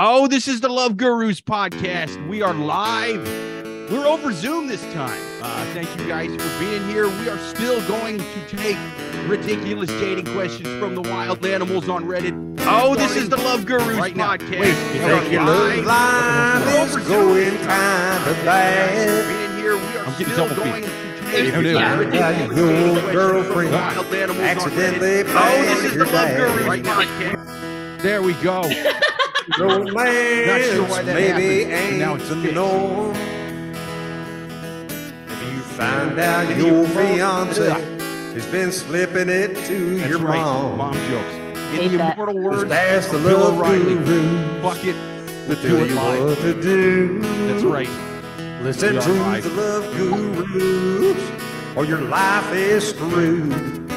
Oh, this is the Love Gurus podcast. We are live. We're over Zoom this time. Thank you guys for being here. We are still going to take ridiculous dating questions from the wild animals on Reddit. Oh, this is the Love Gurus right podcast. There we go. Romance, not sure why that maybe ain't now it's the norm. If you find out your fiancé has been slipping it to that's your right, mom jokes. In the immortal words, that's the little Riley bucket. Let's do it live. To do. That's right. Listen to the Love Gurus, or your life is screwed.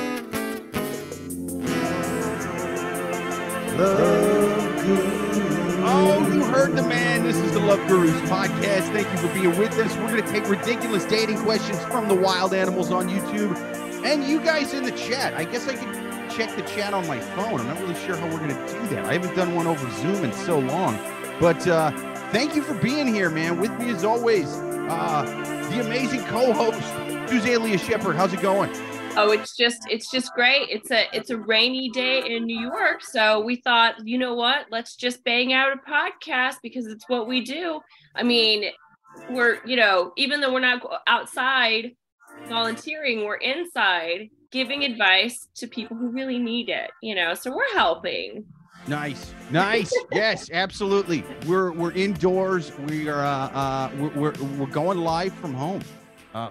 Oh, you heard the man. This is the Love Gurus podcast. Thank you for being with us. We're going to take ridiculous dating questions from the wild animals on YouTube and you guys in the chat. I guess I can check the chat on my phone. I'm not really sure how we're going to do that. I haven't done one over Zoom in so long, but thank you for being here, man. With me as always, the amazing co-host, Suzalia Shepherd. How's it going? Oh, it's just great. It's a rainy day in New York. So we thought, you know what, let's just bang out a podcast because it's what we do. I mean, we're, you know, even though we're not outside volunteering, we're inside giving advice to people who really need it, you know, so we're helping. Nice. Nice. Yes, absolutely. We're indoors. We are, we're going live from home.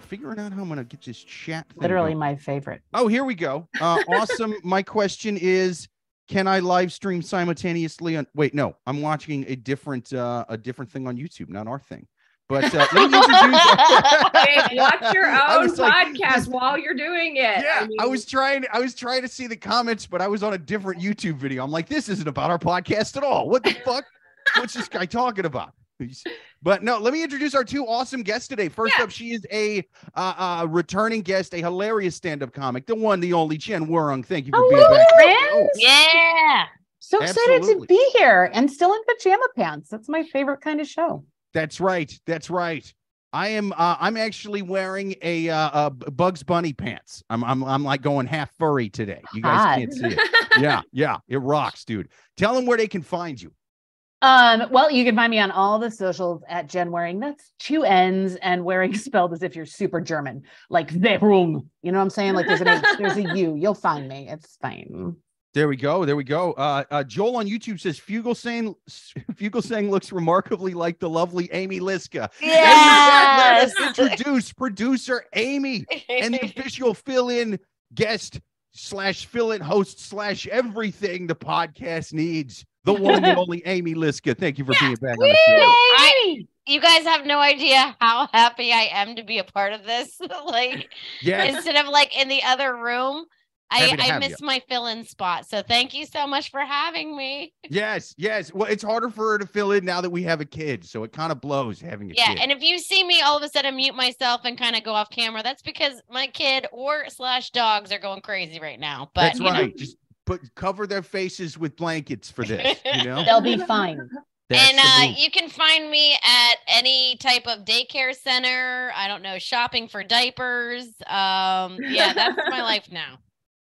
Figuring out how I'm going to get this chat thing literally going. My favorite. Oh, here we go. Awesome. My question is, can I live stream simultaneously on, wait, no, I'm watching a different thing on YouTube, not our thing, but let me introduce hey, watch your own podcast while you're doing it. Yeah, I mean, I was trying to see the comments, but I was on a different YouTube video. I'm like, this isn't about our podcast at all. What the fuck? What's this guy talking about? But no, let me introduce our two awesome guests today. First up, she is a returning guest, a hilarious stand-up comic, the one, the only Jenn Wehrung. Thank you for being back. Oh. Yeah. So excited to be here and still in pajama pants. That's my favorite kind of show. That's right. That's right. I am. I'm actually wearing a Bugs Bunny pants. I'm like going half furry today. You guys can't see it. Yeah. Yeah. It rocks, dude. Tell them where they can find you. Well, you can find me on all the socials at Jenn Wehrung. That's two N's and Wehrung spelled as if you're super German, like Wehrung. You know what I'm saying? Like there's an H, there's a U. You'll find me. It's fine. There we go. There we go. Joel on YouTube says Fugelsang looks remarkably like the lovely Amy Liszka. Yes! Introduce producer Amy and the official fill-in guest / fill-in host / everything the podcast needs. The one and only Amy Liszka. Thank you for being back on the show. You guys have no idea how happy I am to be a part of this. Instead of like in the other room, I missed my fill-in spot. So thank you so much for having me. Yes, yes. Well, it's harder for her to fill in now that we have a kid. So it kind of blows having a kid. Yeah, and if you see me all of a sudden mute myself and kind of go off camera, that's because my kid or / dogs are going crazy right now. But that's right. But cover their faces with blankets for this, you know? They'll be fine. That's and you can find me at any type of daycare center. I don't know, shopping for diapers. Yeah, that's my life now.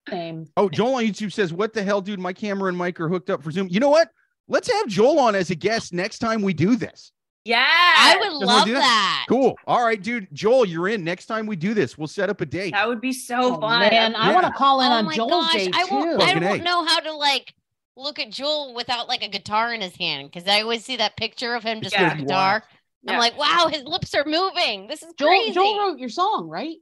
Same. Oh, Joel on YouTube says, what the hell, dude? My camera and mic are hooked up for Zoom. You know what? Let's have Joel on as a guest next time we do this. Yeah, I would love that. Cool. All right, dude. Joel, you're in. Next time we do this, we'll set up a date. That would be so fun. Man, I want to call in on Joel's date too. I don't know how to like look at Joel without like a guitar in his hand because I always see that picture of him just with a guitar. Yeah. I'm like, wow, his lips are moving. This is crazy. Joel wrote your song, right?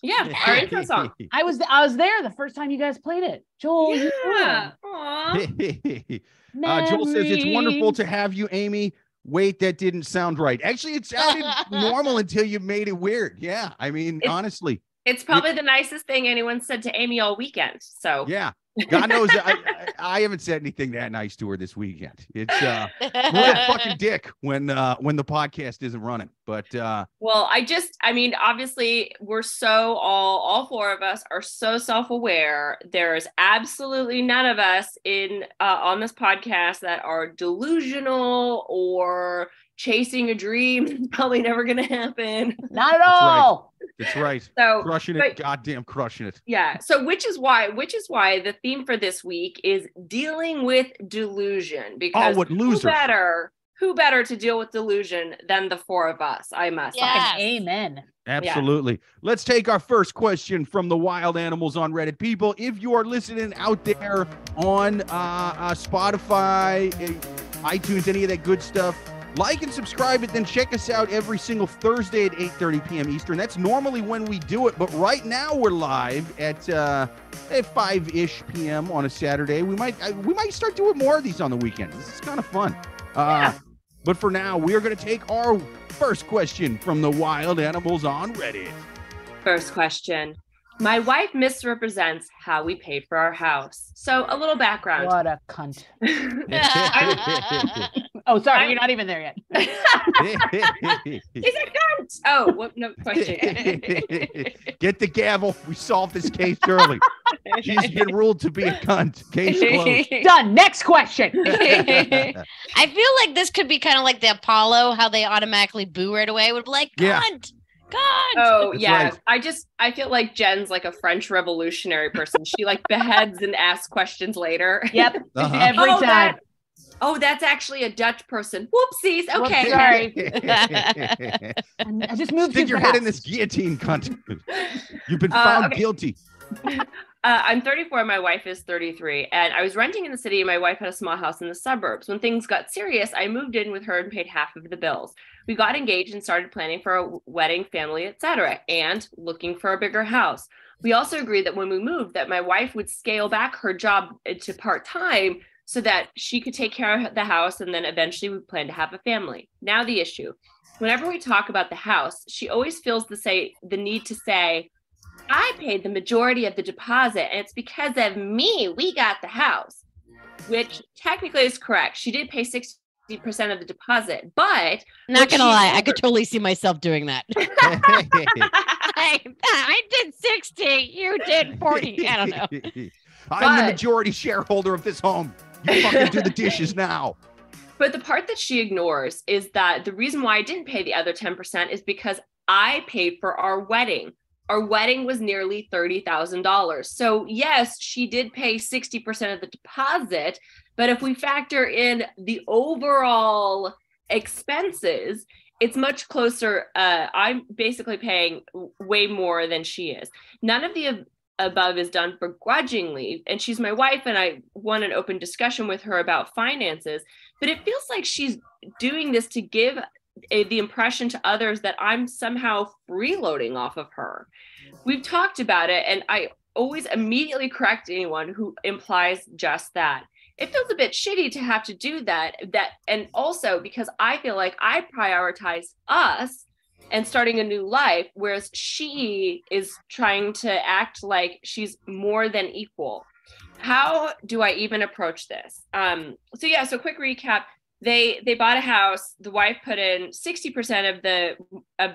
Yeah, our intro song. I was there the first time you guys played it. Joel, Joel says it's wonderful to have you, Amy. Wait, that didn't sound right. Actually, it sounded normal until you made it weird. Yeah, I mean, honestly. It's probably the nicest thing anyone said to Amy all weekend. So yeah, God knows I haven't said anything that nice to her this weekend. It's what a fucking dick when the podcast isn't running. But well, I mean, obviously we're so all four of us are so self-aware. There is absolutely none of us in on this podcast that are delusional or chasing a dream. It's probably never going to happen. Not at all. That's right. So goddamn crushing it. Yeah. So which is why the theme for this week is dealing with delusion. Because who better to deal with delusion than the four of us? I must. Yes. Amen. Absolutely. Yeah. Let's take our first question from the wild animals on Reddit. People, if you are listening out there on Spotify, iTunes, any of that good stuff, like and subscribe, and then check us out every single Thursday at 8:30 p.m. Eastern. That's normally when we do it, but right now we're live at 5-ish p.m. on a Saturday. We might start doing more of these on the weekends. This is kind of fun. Yeah. But for now, we are going to take our first question from the wild animals on Reddit. First question. My wife misrepresents how we pay for our house. So a little background. What a cunt. Oh, sorry. You're not even there yet. He's a cunt. Oh, what? No question. Get the gavel. We solved this case early. She's been ruled to be a cunt. Case closed. Done. Next question. I feel like this could be kind of like the Apollo, how they automatically boo right away. Would be like, cunt. Yeah. God. Oh, that's yeah. Right. I feel like Jen's like a French revolutionary person. She like beheads and asks questions later. Yep. Uh-huh. Every time. That's actually a Dutch person. Whoopsies. Okay. Sorry. I just moved. Stick your head in this guillotine, cunt. You've been found guilty. I'm 34. My wife is 33. And I was renting in the city. My wife had a small house in the suburbs. When things got serious, I moved in with her and paid half of the bills. We got engaged and started planning for a wedding, family, etc., and looking for a bigger house. We also agreed that when we moved, that my wife would scale back her job to part-time so that she could take care of the house. And then eventually we plan to have a family. Now the issue, whenever we talk about the house, she always feels the need to say, I paid the majority of the deposit, and it's because of me we got the house, which technically is correct. She did pay 60% of the deposit, but not gonna lie, I could totally see myself doing that. I did 60, you did 40. I don't know. I'm the majority shareholder of this home. You fucking do the dishes now. But the part that she ignores is that the reason why I didn't pay the other 10% is because I paid for our wedding. Our wedding was nearly $30,000. So yes, she did pay 60% of the deposit, but if we factor in the overall expenses, it's much closer. I'm basically paying way more than she is. None of the above is done begrudgingly, and she's my wife, and I want an open discussion with her about finances, but it feels like she's doing this to give the impression to others that I'm somehow freeloading off of her. We've talked about it, and I always immediately correct anyone who implies just that. It feels a bit shitty to have to do that, and also because I feel like I prioritize us and starting a new life, whereas she is trying to act like she's more than equal. How do I even approach this? So quick recap. They bought a house. The wife put in 60% of the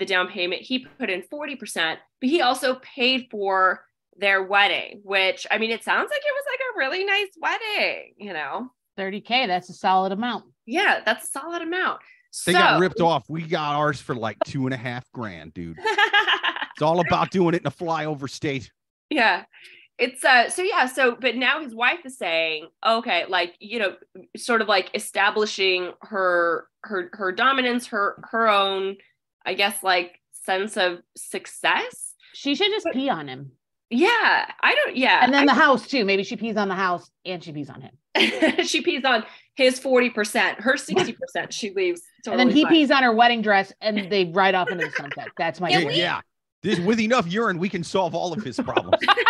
down payment. He put in 40%, but he also paid for their wedding, which, I mean, it sounds like it was like a really nice wedding, you know, $30,000. That's a solid amount. Yeah. That's a solid amount. They got ripped off. We got ours for like $2,500, dude. It's all about doing it in a flyover state. Yeah. It's but now his wife is saying, okay, like, you know, sort of like establishing her dominance, her own, I guess, like sense of success. She should just pee on him. Yeah. And then the house too. Maybe she pees on the house and she pees on him. She pees on his 40%, her 60%. She leaves. Totally, and then he pees on her wedding dress and they ride off into the sunset. That's my idea. Yeah. With enough urine, we can solve all of his problems. Does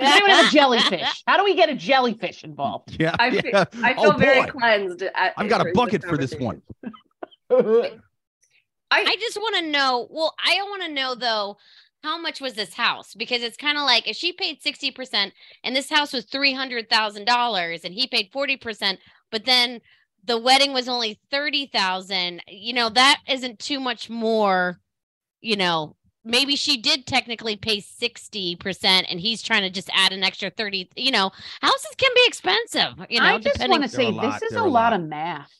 anyone have a jellyfish? How do we get a jellyfish involved? Yeah, I feel very cleansed. I've got a bucket for this one. I just want to know. Well, I want to know though. how much was this house? Because it's kind of like if she paid 60% and this house was $300,000 and he paid 40%, but then the wedding was only $30,000, you know, that isn't too much more, you know. Maybe she did technically pay 60% and he's trying to just add an extra 30, you know, houses can be expensive. You know, I just want to say this is a lot of math.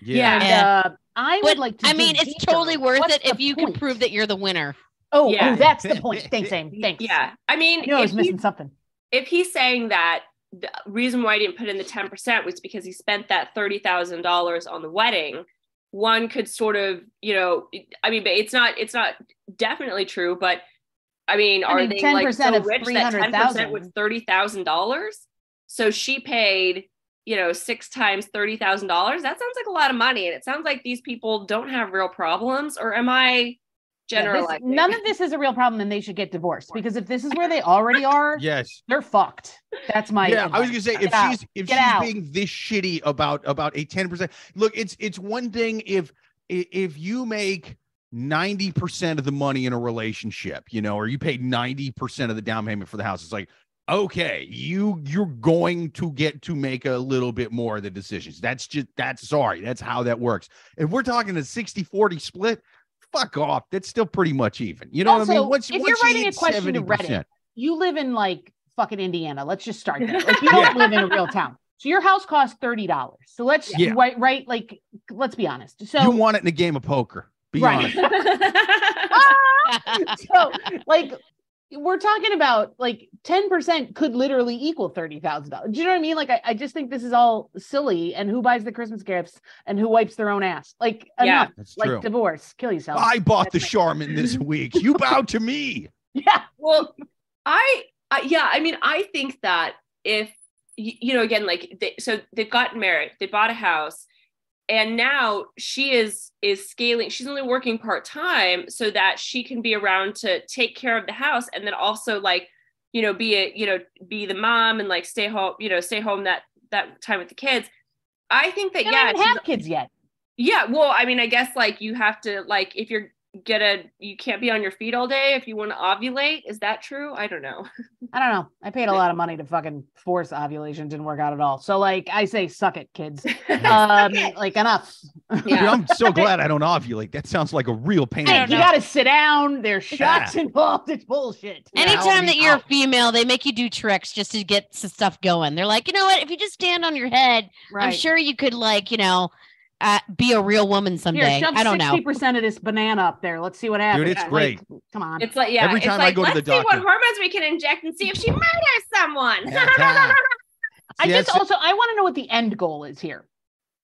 Yeah. And, I would like to, I mean, it's totally worth it if you can prove that you're the winner. Oh, yeah. Oh, that's the point. Thanks, Amy. Thanks. Yeah. I mean, I was missing something. If he's saying that the reason why I didn't put in the 10% was because he spent that $30,000 on the wedding, one could sort of, you know, I mean, but it's not definitely true, but I mean, are they like so rich that 10% was $30,000? So she paid, you know, 6 times $30,000. That sounds like a lot of money. And it sounds like these people don't have real problems, or am I generalizing? None of this is a real problem and they should get divorced, because if this is where they already are, yes, they're fucked. That's my advice. I was gonna say, if she's being this shitty about a 10%, look, it's one thing if you make 90% of the money in a relationship, you know, or you paid 90% of the down payment for the house, it's like, okay, you're going to get to make a little bit more of the decisions. That's how that works. If we're talking a 60-40 split, fuck off. That's still pretty much even. You know also, what I mean? If you're writing a question to Reddit, you live in like fucking Indiana. Let's just start there. Like, you don't live in a real town. So your house costs $30. So let's write, like, let's be honest. So you want it in a game of poker. Be honest. So like, we're talking about like 10% could literally equal $30,000. Do you know what I mean? Like, I just think this is all silly, and who buys the Christmas gifts and who wipes their own ass? Like, enough. That's like true. Divorce, kill yourself. I bought the Charmin this week. You bow to me. Yeah. Well, I think that if, you know, again, like, so they've gotten married, they bought a house, and now she is scaling. She's only working part-time so that she can be around to take care of the house. And then also, like, you know, be the mom and like stay home that time with the kids. I think that, I don't have kids yet. Yeah. Well, I mean, I guess like you have to, like, if you can't be on your feet all day if you want to ovulate. Is that true? I don't know. I paid a lot of money to fucking force ovulation. Didn't work out at all. So like I say, suck it, kids. Like, enough. Yeah. Dude, I'm so glad I don't ovulate. That sounds like a real pain. Hey, you got to sit down. There's shots involved. It's bullshit. Anytime that you're a female, they make you do tricks just to get some stuff going. They're like, you know what? If you just stand on your head, right, I'm sure you could, like, you know, be a real woman someday. Here, I don't know. 60% of this banana up there. Let's see what happens. Dude, it's great. Like, come on. It's like, yeah. Every time I go to the doctor. Let's see what hormones we can inject and see if she murders someone. I want to know what the end goal is here.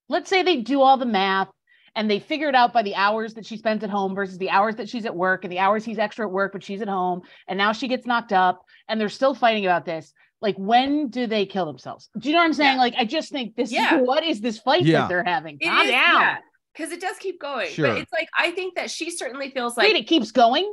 Let's say they do all the math and they figure it out by the hours that she spends at home versus the hours that she's at work and the hours he's extra at work, but she's at home. And now she gets knocked up and they're still fighting about this. Like, when do they kill themselves? Do you know what I'm saying? Yeah. Like, I just think this is, what is this fight that they're having? Calm down. Yeah. Cause it does keep going, sure, but it's like, I think that she certainly feels like it keeps going.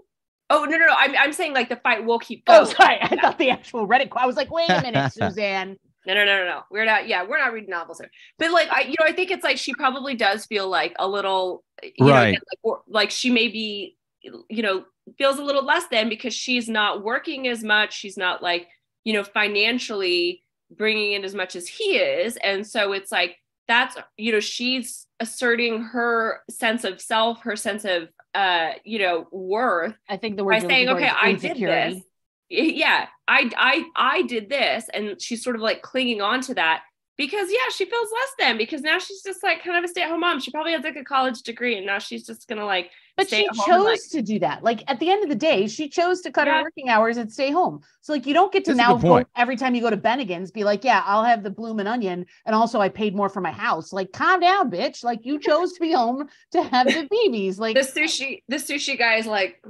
Oh, no. I'm saying like the fight will keep going. Oh, sorry. I thought the actual Reddit, I was like, wait a minute, Suzanne. No. We're not reading novels here. But like, I think it's like, she probably does feel like a little, you know, like she may be, you know, feels a little less than because she's not working as much. She's not like, you know, financially bringing in as much as he is. And so it's like, that's, you know, she's asserting her sense of self, her sense of, you know, worth. I think the word by saying, okay, I did this. Yeah. I did this. And she's sort of like clinging on to that because she feels less than, because now she's just like kind of a stay-at-home mom. She probably has like a college degree and now she's just going to like, but she chose to do that. Like, at the end of the day, she chose to cut her working hours and stay home. So like, you don't get to every time you go to Bennigan's be like, yeah, I'll have the bloomin' onion. And also I paid more for my house. Like, calm down, bitch. Like, you chose to be home to have the babies. Like, the sushi guy is like,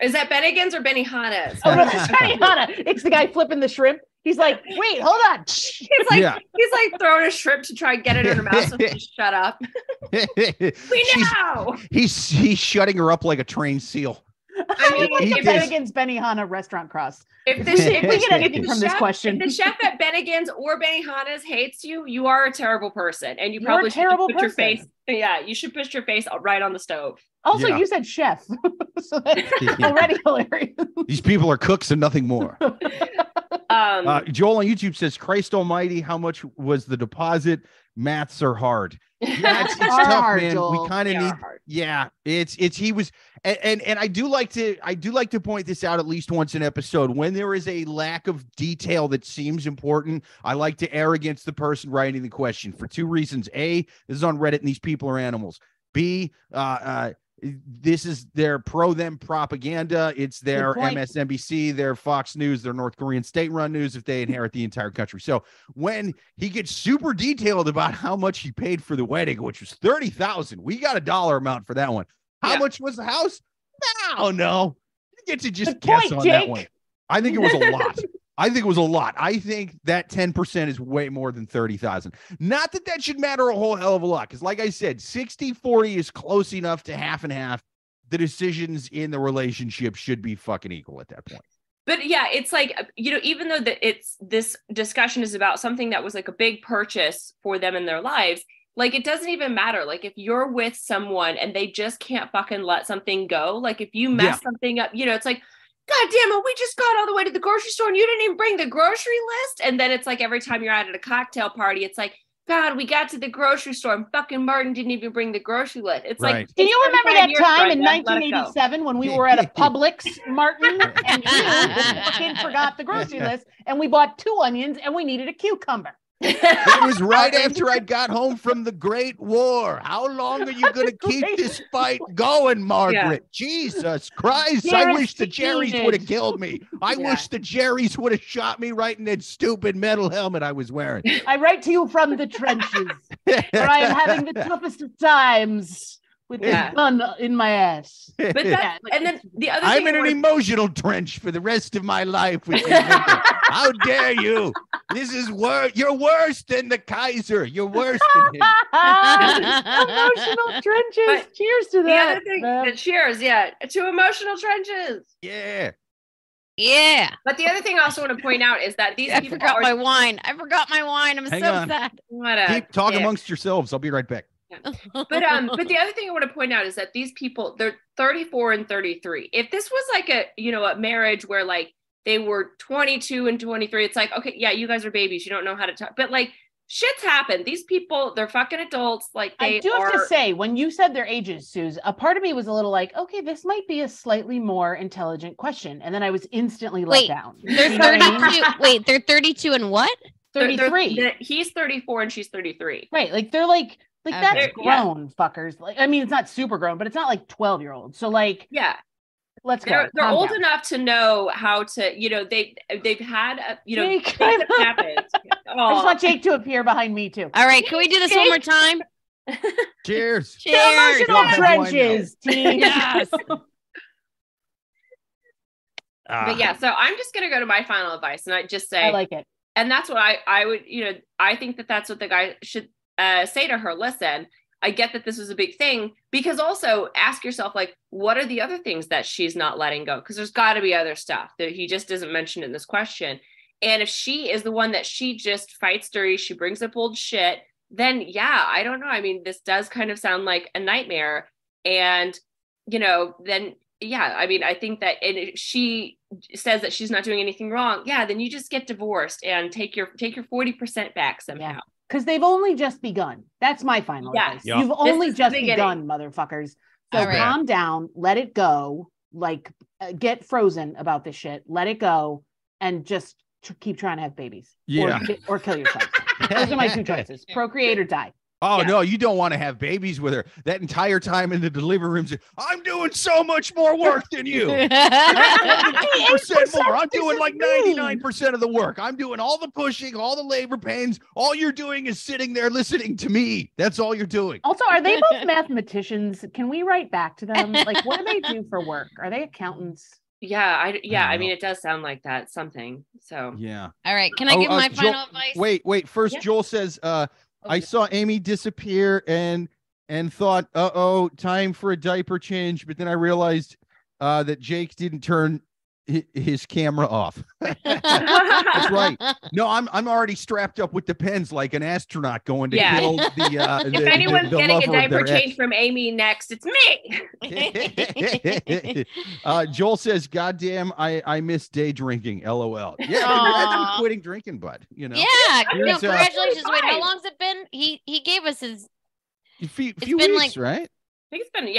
is that Bennigan's or Benihana's? Oh no, that's Benihana. It's the guy flipping the shrimp. He's like, wait, hold on. He's like, he's like throwing a shrimp to try and get it in her mouth. So she shut up. We know. He's shutting her up like a trained seal. I mean, like, Bennigan's Benihana restaurant cross. If we get anything from this question, if the chef at Bennigan's or Benihana's hates you, you are a terrible person, and you probably should put your face. Yeah, you should put your face right on the stove. Also, you said chef, so that's already hilarious. These people are cooks and nothing more. Joel on YouTube says, "Christ Almighty, how much was the deposit? Maths are hard. Maths is tough, man. Joel. We kind of need, He was, and I do like to point this out at least once an episode. When there is a lack of detail that seems important, I like to err against the person writing the question for two reasons: A, this is on Reddit, and these people are animals. B, this is their pro-them propaganda. It's their MSNBC, their Fox News, their North Korean state-run news if they inherit the entire country. So when he gets super detailed about how much he paid for the wedding, which was $30,000, we got a dollar amount for that one. How much was the house? I don't know. You get to just guess on that one. I think it was a lot. I think that 10% is way more than 30,000. Not that that should matter a whole hell of a lot, because like I said, 60-40 is close enough to half and half. The decisions in the relationship should be fucking equal at that point. But yeah, it's like, you know, even though that it's this discussion is about something that was like a big purchase for them in their lives, like it doesn't even matter. Like if you're with someone and they just can't fucking let something go, like if you mess something up, you know, it's like, God damn it, we just got all the way to the grocery store and you didn't even bring the grocery list. And then it's like every time you're out at a cocktail party, it's like, God, we got to the grocery store and fucking Martin didn't even bring the grocery list. It's like, do you remember that time in 1987 when we were at a Publix, Martin, and you fucking forgot the grocery list and we bought 2 onions and we needed a cucumber? It was right after I got home from the Great War. How long are you going to keep this fight going, Margaret? Jesus Christ. You're I wish the Jerry's would have killed me. I wish the Jerry's would have shot me right in that stupid metal helmet I was wearing. I write to you from the trenches where I am having the toughest of times with this gun in my ass. But that, and then the other thing I'm in an emotional trench for the rest of my life with you. How dare you? This is worse. You're worse than the Kaiser. You're worse than him. Emotional trenches. But cheers to that. Cheers, to emotional trenches. Yeah. But the other thing I also want to point out is that these people I forgot my wine. I'm sad. Talk amongst yourselves. I'll be right back. But the other thing I want to point out is that these people, they're 34 and 33. If this was like a marriage where like they were 22 and 23, it's like, okay, yeah, you guys are babies. You don't know how to talk. But like shit's happened. These people, they're fucking adults. Like they have to say, when you said their ages, Suze, a part of me was a little like, okay, this might be a slightly more intelligent question. And then I was instantly let down. They're 32. Wait, they're 32 and what? 33. He's 34 and she's 33. Right. Like they're like. Like that's grown fuckers. Like, I mean, it's not super grown, but it's not like 12-year-olds. So like, let's go. They're old enough to know how to, you know, they've had, Jake, things have happened. I just want Jake to appear behind me too. All right. Can we do this one more time? Cheers. Cheers. Emotional trenches, team. Yes. But yeah, so I'm just going to go to my final advice and I just say, I like it. And that's what I would, I think that's what the guy should say to her. Listen, I get that this was a big thing, because also ask yourself, like, what are the other things that she's not letting go? Because there's got to be other stuff that he just doesn't mention in this question. And if she is the one that she just fights dirty, she brings up old shit, then I don't know. I mean, this does kind of sound like a nightmare. And, then, I mean, I think that if she says that she's not doing anything wrong, then you just get divorced and take your 40% back somehow. Yeah. Because they've only just begun. That's my final advice. Yep. You've only just begun, motherfuckers. So calm down, let it go. Like, get frozen about this shit. Let it go, and just keep trying to have babies. Yeah, or kill yourself. Those are my two choices: procreate or die. Oh, no, you don't want to have babies with her. That entire time in the delivery rooms, I'm doing so much more work than you. More. I'm doing like 99% of the work. I'm doing all the pushing, all the labor pains. All you're doing is sitting there listening to me. That's all you're doing. Also, are they both mathematicians? Can we write back to them? Like, what do they do for work? Are they accountants? I mean, it does sound like that, something. So, All right. Can I give my final advice? Wait. First, Joel says, I saw Amy disappear and thought, time for a diaper change. But then I realized that Jake didn't turn his camera off. That's right. No, I'm already strapped up with the pens like an astronaut going to kill the if anyone's getting a diaper change from Amy next, it's me. Joel says, God damn, I miss day drinking. LOL. Yeah, I'm quitting drinking, bud. You know. Yeah. No, congratulations. Wait, how long's it been? He gave us his few weeks, right? I think it's been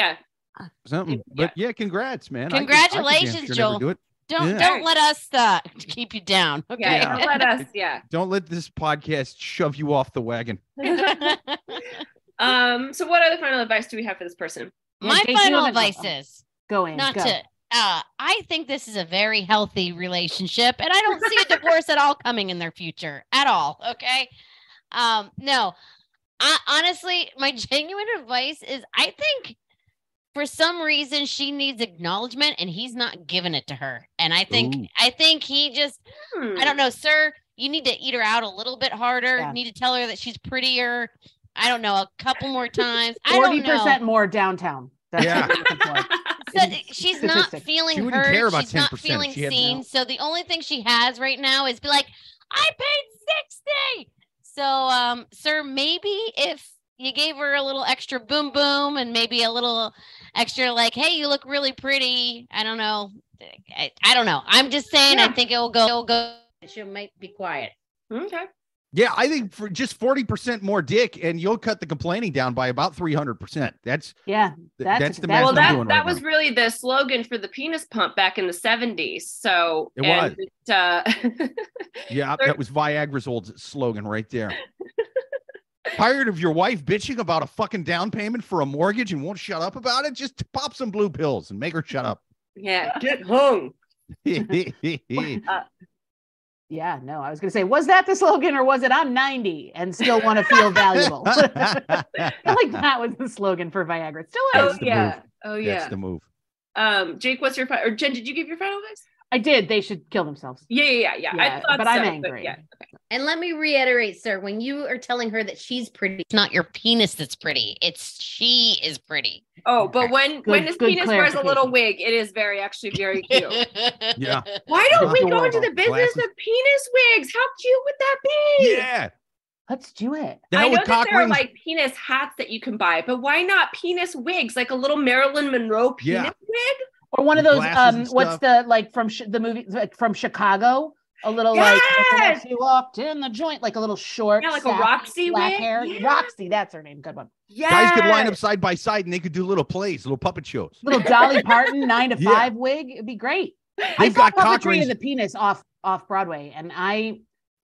something. But yeah, congrats, man. Congratulations, I could Joel. Do it. Don't let us keep you down. Okay. Yeah. Don't let us. Yeah. Don't let this podcast shove you off the wagon. So what other final advice do we have for this person? My final advice is I think this is a very healthy relationship, and I don't see a divorce at all coming in their future at all. Okay. Honestly, my genuine advice is I think for some reason she needs acknowledgement and he's not giving it to her. And I think, he just, I don't know, sir, you need to eat her out a little bit harder. Yeah. You need to tell her that she's prettier. I don't know, a couple more times. 40% I don't know. More downtown. That's so she's not feeling heard. She's not feeling seen. No. So the only thing she has right now is be like, I paid $60. So, sir, maybe if you gave her a little extra boom boom and maybe a little extra like, hey, you look really pretty. I don't know. I don't know. I'm just saying, I think it'll go. She might be quiet. Okay. Yeah. I think for just 40% more dick and you'll cut the complaining down by about 300%. That's the math. Well, that was really the slogan for the penis pump back in the 70s. So it was, that was Viagra's old slogan right there. Tired of your wife bitching about a fucking down payment for a mortgage and won't shut up about it? Just pop some blue pills and make her shut up. Yeah. Get hung. I was going to say, was that the slogan or was it I'm 90 and still want to feel valuable? I feel like that was the slogan for Viagra. It still is. That's the move. Jake, what's your final, or Jen, did you give your final advice? I did. They should kill themselves. Yeah. I'm angry. Yeah. Okay. And let me reiterate, sir, when you are telling her that she's pretty, it's not your penis that's pretty. It's she is pretty. Oh, but when his penis wears a little wig, it is actually very cute. Yeah. Why don't we go into the business of penis wigs? How cute would that be? Yeah. Let's do it. I know that there are like penis hats that you can buy, but why not penis wigs? Like a little Marilyn Monroe penis wig? Or one of those, what's the, like from the movie, like from Chicago, a little like, she walked in the joint, like a little short. Yeah, like sack, a Roxy black wig. Hair. Yeah. Roxy, that's her name. Good one. Yeah. Guys could line up side by side and they could do little plays, little puppet shows. Little Dolly Parton 9 to 5 wig. It'd be great. I've got Puppetry of the Penis off Broadway. And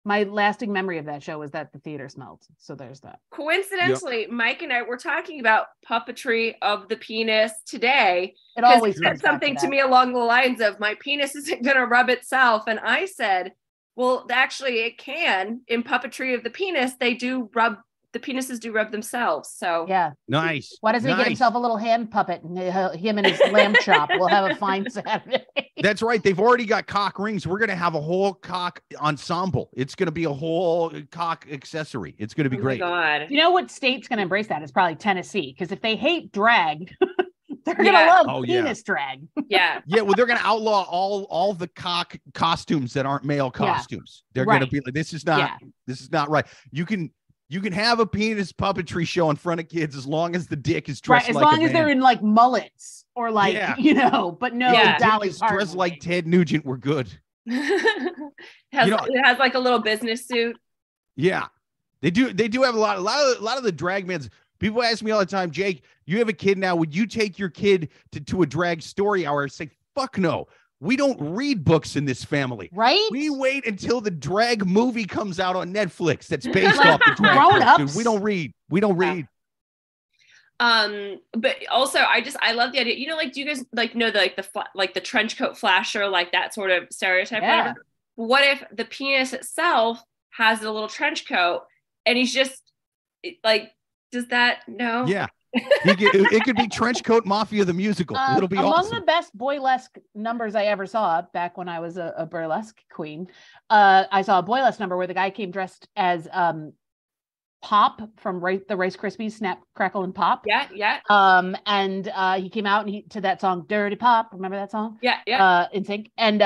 my lasting memory of that show was that the theater smelled. So there's that. Coincidentally, Mike and I were talking about Puppetry of the Penis today. It always said something to me along the lines of, my penis isn't going to rub itself. And I said, well, actually it can. In Puppetry of the Penis, the penises do rub themselves. So nice. Why doesn't he get himself a little hand puppet and him and his lamb chop will have a fine Saturday. That's right. They've already got cock rings. We're going to have a whole cock ensemble. It's going to be a whole cock accessory. It's going to be great. God. You know what state's going to embrace that is probably Tennessee. Because if they hate drag, they're going to love penis drag. Yeah. Yeah. Well, they're going to outlaw all the cock costumes that aren't male costumes. They're going to be like, this is not right. You can have a penis puppetry show in front of kids as long as the dick is dressed like a man. As long as they're in like mullets or like, but no. Yeah. Dolly's dressed like Ted Nugent. We're good. It has like a little business suit. Yeah, they do have a lot of the drag mans. People ask me all the time, Jake, you have a kid now. Would you take your kid to a drag story hour? I say, fuck no. We don't read books in this family. Right? We wait until the drag movie comes out on Netflix that's based off the drag grown-ups. Dude, we don't read. But also I love the idea. You know, like, do you guys like know the trenchcoat flasher, like that sort of stereotype? Yeah. Whatever? What if the penis itself has a little trench coat and he's just like, does that no? Yeah. It could be Trenchcoat Mafia the musical. It'll be among the best burlesque numbers I ever saw. Back when I was a burlesque queen, I saw a burlesque number where the guy came dressed as Pop from the Rice Krispies, Snap, Crackle, and Pop. Yeah, yeah. He came out and to that song Dirty Pop. Remember that song? Yeah, yeah. NSYNC. And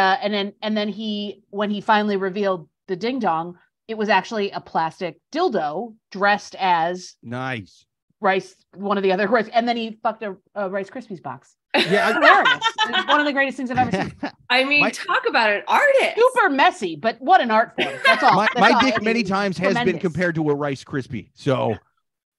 then he, when he finally revealed the ding dong, it was actually a plastic dildo dressed as nice rice, one of the other rice, and then he fucked a Rice Krispies box. Yeah, it's one of the greatest things I've ever seen. I mean, talk about an artist. Super messy, but what an art form. That's all. My dick many times has been compared to a Rice Krispie, so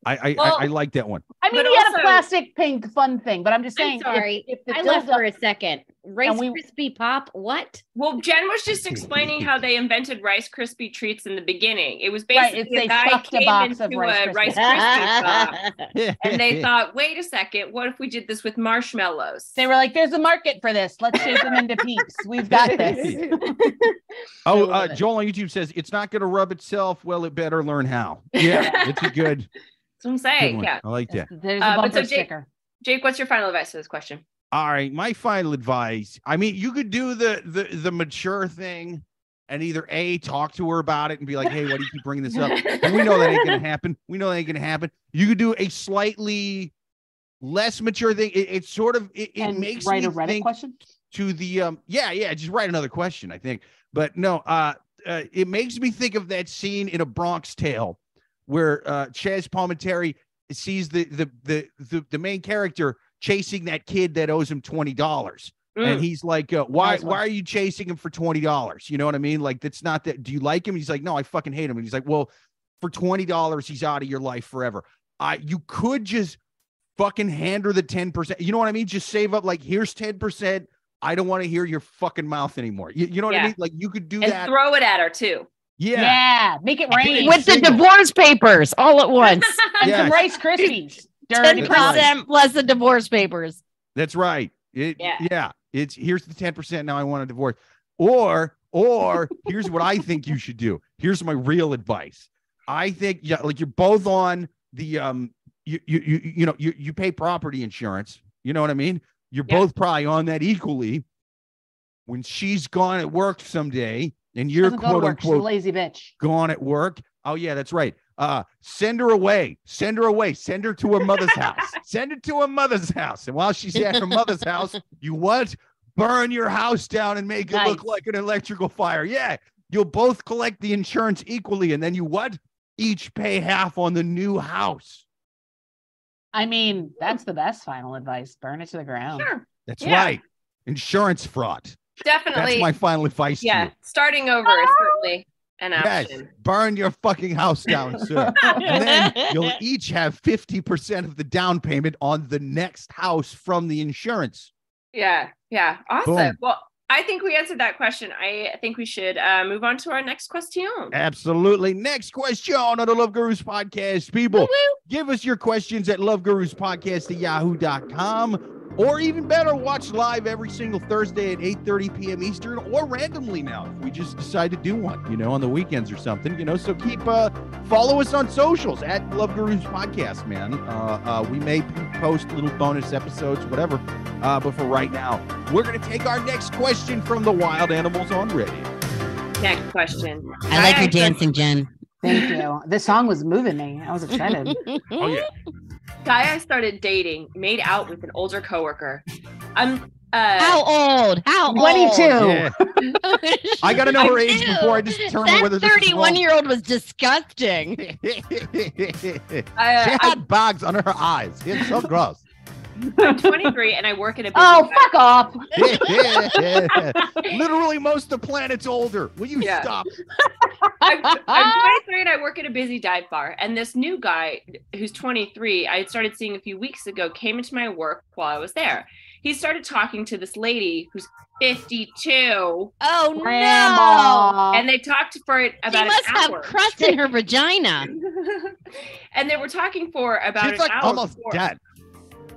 I like that one. I mean, he had a plastic pink fun thing, but I'm just saying. I'm sorry, if I left for a second. Rice Krispie Pop, what? Well, Jenn was just explaining how they invented Rice Krispie treats in the beginning. It was basically a guy came into a Rice Krispie shop, and they thought, wait a second, what if we did this with marshmallows? They were like, there's a market for this. Let's shape them into Peeps. We've got this. Joel on YouTube says, it's not going to rub itself. Well, it better learn how. Yeah, it's a good... That's what I'm saying. Yeah, I like that. There's a bumper sticker. Jake, what's your final advice for this question? All right, my final advice. I mean, you could do the mature thing, and either A, talk to her about it and be like, "Hey, why do you keep bringing this up?" And we know that ain't gonna happen. You could do a slightly less mature thing. It sort of it makes write me a Reddit think question to the just write another question, I think. But no, it makes me think of that scene in A Bronx Tale where Chaz Palminteri sees the main character chasing that kid that owes him $20. And he's like, why are you chasing him for $20? You know what I mean? Like, that's not that. Do you like him? He's like, no, I fucking hate him. And he's like, well, for $20, he's out of your life forever. You could just fucking hand her the 10%. You know what I mean? Just save up, like, here's 10%. I don't want to hear your fucking mouth anymore. You know what I mean? Like, you could do that. And throw it at her too. Yeah. Make it rain. With the divorce papers all at once. And some Rice Krispies. 10% plus the divorce papers. That's right. It's here's the 10%. Now I want a divorce. Or here's what I think you should do. Here's my real advice. I think like you're both on the you pay property insurance. You know what I mean? You're both probably on that equally. When she's gone at work someday, and you're quote unquote lazy bitch gone at work. Oh yeah, that's right. Send her away. Send her to her mother's house. And while she's at her mother's house, you what? Burn your house down and make it look like an electrical fire. Yeah. You'll both collect the insurance equally. And then you what? Each pay half on the new house. I mean, that's the best final advice. Burn it to the ground. Sure. That's right. Insurance fraud. Definitely. That's my final advice. Yeah. Starting over is certainly an option. Yes, burn your fucking house down, sir. And then you'll each have 50% of the down payment on the next house from the insurance. Yeah. Awesome. Boom. Well, I think we answered that question. I think we should move on to our next question. Absolutely. Next question on the Love Gurus podcast. People, give us your questions at loveguruspodcast@yahoo.com. Or even better, watch live every single Thursday at 8:30 p.m. Eastern, or randomly now. If we just decide to do one, on the weekends or something, So keep follow us on socials at Love Gurus Podcast, man. We may post little bonus episodes, whatever. But for right now, we're going to take our next question from the wild animals on Reddit. Next question. I like your dancing, Jenn. Thank you. This song was moving me. I was excited. Oh, yeah. Guy I started dating made out with an older coworker. How old? 22. Yeah. I got to know her age before I determine whether this is wrong. 31-year-old was disgusting. She had bags under her eyes. It's so gross. I'm 23 and I work in a business. Oh, fuck off. Literally most of the planet's older. Will you stop? I'm 23 and I work at a busy dive bar. And this new guy who's 23, I had started seeing a few weeks ago, came into my work while I was there. He started talking to this lady who's 52. Oh, no. And they talked for about an hour. She must have crust in her vagina. And they were talking for about an hour. She's like almost dead.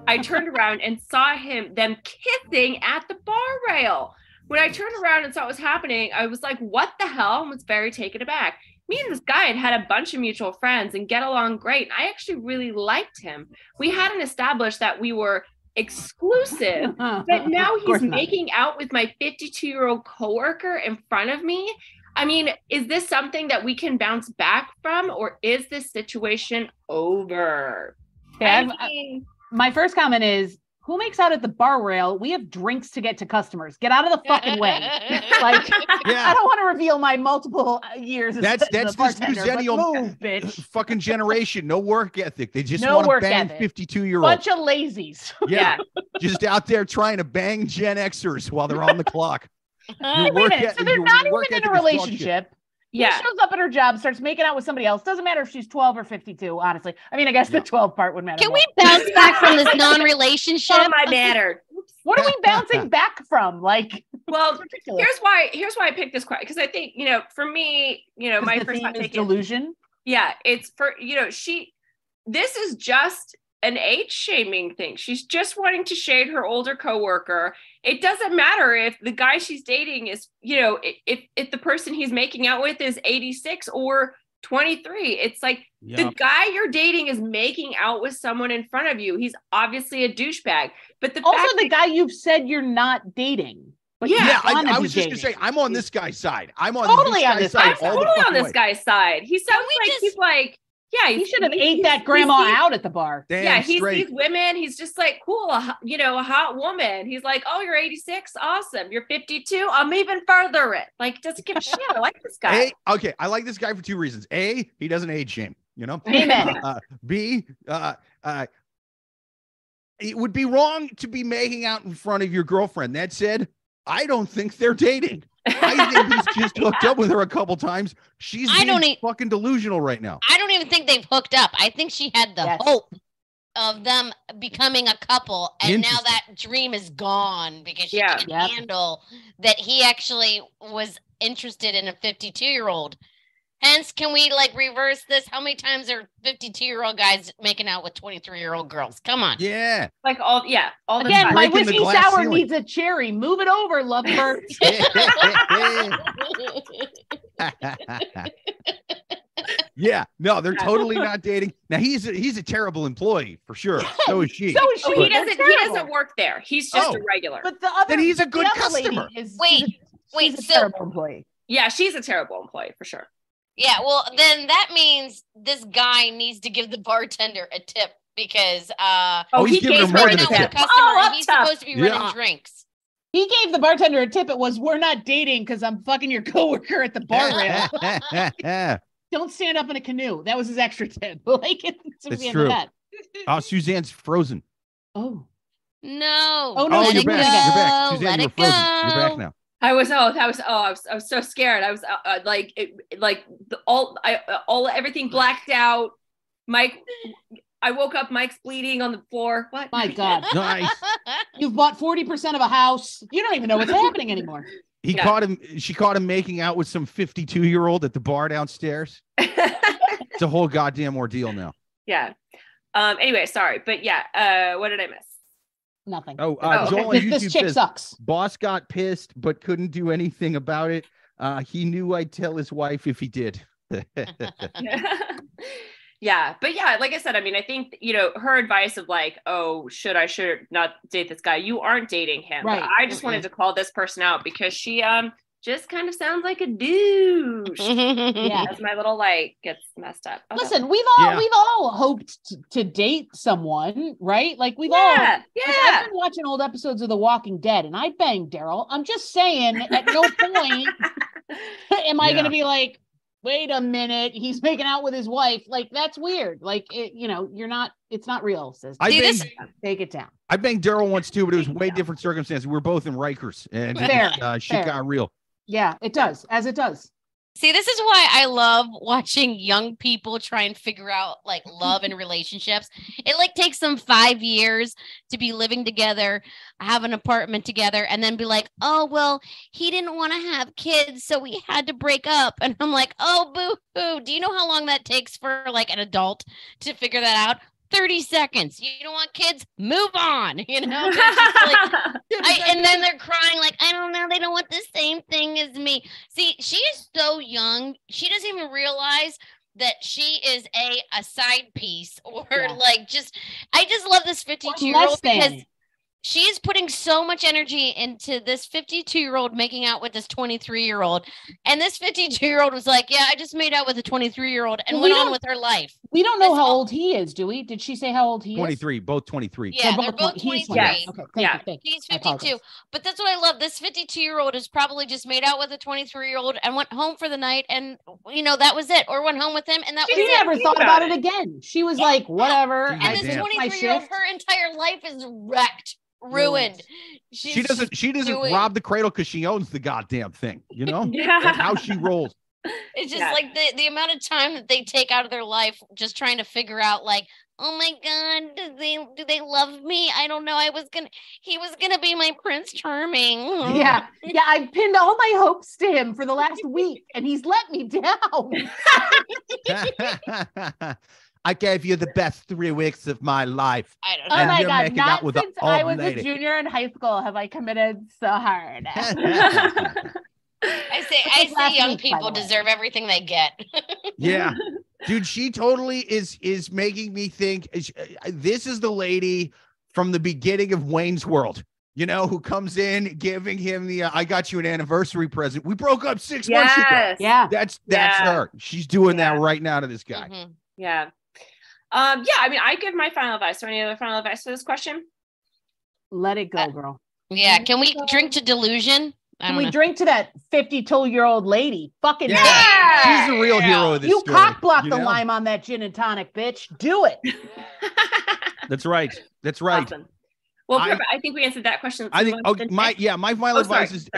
I turned around and saw them kissing at the bar rail. When I turned around and saw what was happening, I was like, what the hell? And was very taken aback. Me and this guy had a bunch of mutual friends and get along great. I actually really liked him. We hadn't established that we were exclusive, but now he's making out with my 52-year-old coworker in front of me. I mean, is this something that we can bounce back from, or is this situation over? Yeah, I mean, my first comment is, who makes out at the bar rail? We have drinks to get to customers. Get out of the fucking way. Like, yeah. I don't want to reveal my multiple years. That's this new zennial fucking generation. No work ethic. They just want to bang 52-year-olds. Bunch of lazies. Yeah. Just out there trying to bang Gen Xers while they're on the clock. So they're not even in a relationship. Yeah. She shows up at her job, starts making out with somebody else. Doesn't matter if she's 12 or 52, honestly. I mean, I guess the 12 part would matter. Can we bounce back from this non-relationship? Oh, my matter. What are we bouncing back from? Like, well, here's why I picked this question. Because I think, you know, for me, you know, my first thought is delusion. Yeah. It's for, you know, this is just an age shaming thing. She's just wanting to shade her older coworker. It doesn't matter if the guy she's dating is, you know, if the person he's making out with is 86 or 23. It's like the guy you're dating is making out with someone in front of you. He's obviously a douchebag. But the guy you've said you're not dating. But I was just gonna say, I'm on this guy's side. I'm totally on this guy's side. He sounds like he's like. Yeah, he should have ate that grandma out at the bar. Yeah, he's these women. He's just like, cool, you know, a hot woman. He's like, oh, you're 86. Awesome. You're 52. I'm even further it. Like, doesn't give a shit. I like this guy. Okay. I like this guy for two reasons. A, he doesn't age shame, you know? Amen. B, it would be wrong to be making out in front of your girlfriend. That said, I don't think they're dating. I think he's just hooked up with her a couple times. She's fucking delusional right now. I don't even think they've hooked up. I think she had the hope of them becoming a couple. And now that dream is gone because she can't handle that he actually was interested in a 52-year-old. Hence, can we like reverse this? How many times are 52-year-old guys making out with 23-year-old girls? Come on. Yeah. Like all again, my whiskey sour needs a cherry. Move it over, lovebird. No, they're totally not dating. Now he's a terrible employee for sure. So is she. Oh, he doesn't work there. He's just a regular. But then he's a good customer. She's a terrible employee. Yeah, she's a terrible employee for sure. Yeah, well, then that means this guy needs to give the bartender a tip because he gave her a tip. He's supposed to be running drinks. He gave the bartender a tip. It was, we're not dating because I'm fucking your coworker at the bar rail. Don't stand up in a canoe. That was his extra tip. Like, it's true. Suzanne's frozen. Oh. No. Oh, no. Let it go. You're back. Suzanne, you're frozen. You're back now. I was so scared. I was everything blacked out. Mike, I woke up. Mike's bleeding on the floor. What? My God. Nice. You've bought 40% of a house. You don't even know what's happening anymore. He caught him. She caught him making out with some 52-year-old at the bar downstairs. It's a whole goddamn ordeal now. Yeah. Anyway, sorry, but what did I miss? Nothing. Joel on YouTube says, sucks. Boss got pissed, but couldn't do anything about it. He knew I'd tell his wife if he did. Like I said, I mean, I think, you know, her advice of like, oh, should not date this guy? You aren't dating him. Right. I just wanted to call this person out because she just kind of sounds like a douche. As my little light gets messed up. Listen, we've all hoped to date someone, right? Like I've been watching old episodes of The Walking Dead, and I banged Daryl. I'm just saying, at no point am I going to be like, wait a minute, he's making out with his wife. Like, that's weird. Like, it's not real, sis. Take it down. I banged Daryl once too, but it was way different circumstances. We were both in Rikers, and shit got real. Yeah, it does, as it does. See, this is why I love watching young people try and figure out like love and relationships. It like takes them 5 years to be living together, have an apartment together, and then be like, oh, well, he didn't want to have kids, so we had to break up. And I'm like, oh, boo-hoo. Do you know how long that takes for like an adult to figure that out? 30 seconds. You don't want kids? Move on. You know, like, and then they're crying like, I don't know. They don't want the same thing as me. See, she is so young. She doesn't even realize that she is a side piece or like I just love this 52-year-old because She is putting so much energy into this 52-year-old making out with this 23-year-old. And this 52-year-old was like, yeah, I just made out with a 23-year-old and went on with her life. We don't know how old he is, do we? Did she say how old he is? 23, both 23. Yeah, they're both 23. Yes. Okay, he's 52. But that's what I love. This 52-year-old is probably just made out with a 23-year-old and went home for the night. And, you know, that was it. Or went home with him. And that was it. She never thought about it again. She was like, whatever. And this 23-year-old, her entire life is wrecked. Ruined. She doesn't rob the cradle because she owns the goddamn thing, you know. Yeah. That's how she rolls. It's just like the amount of time that they take out of their life just trying to figure out, like, oh my god, do they love me? I don't know. He was gonna be my Prince Charming. Yeah, I pinned all my hopes to him for the last week and he's let me down. I gave you the best 3 weeks of my life. I don't know. Oh my God, not since I was a junior in high school have I committed so hard. I say young people deserve everything they get. Yeah. Dude, she totally is making me think this is the lady from the beginning of Wayne's World, you know, who comes in giving him the I got you an anniversary present. We broke up 6 months ago. Yeah. That's her. She's doing that right now to this guy. Mm-hmm. Yeah. I mean, I give my final advice. So any other final advice for this question? Let it go, girl. Yeah. Can we drink to delusion? Can we drink to that 52-year-old lady? Fucking yeah. She's a real hero of this story. You cock-block the lime on that gin and tonic, bitch. Do it. That's right. That's right. Awesome. Well, I think we answered that question. I think my final advice is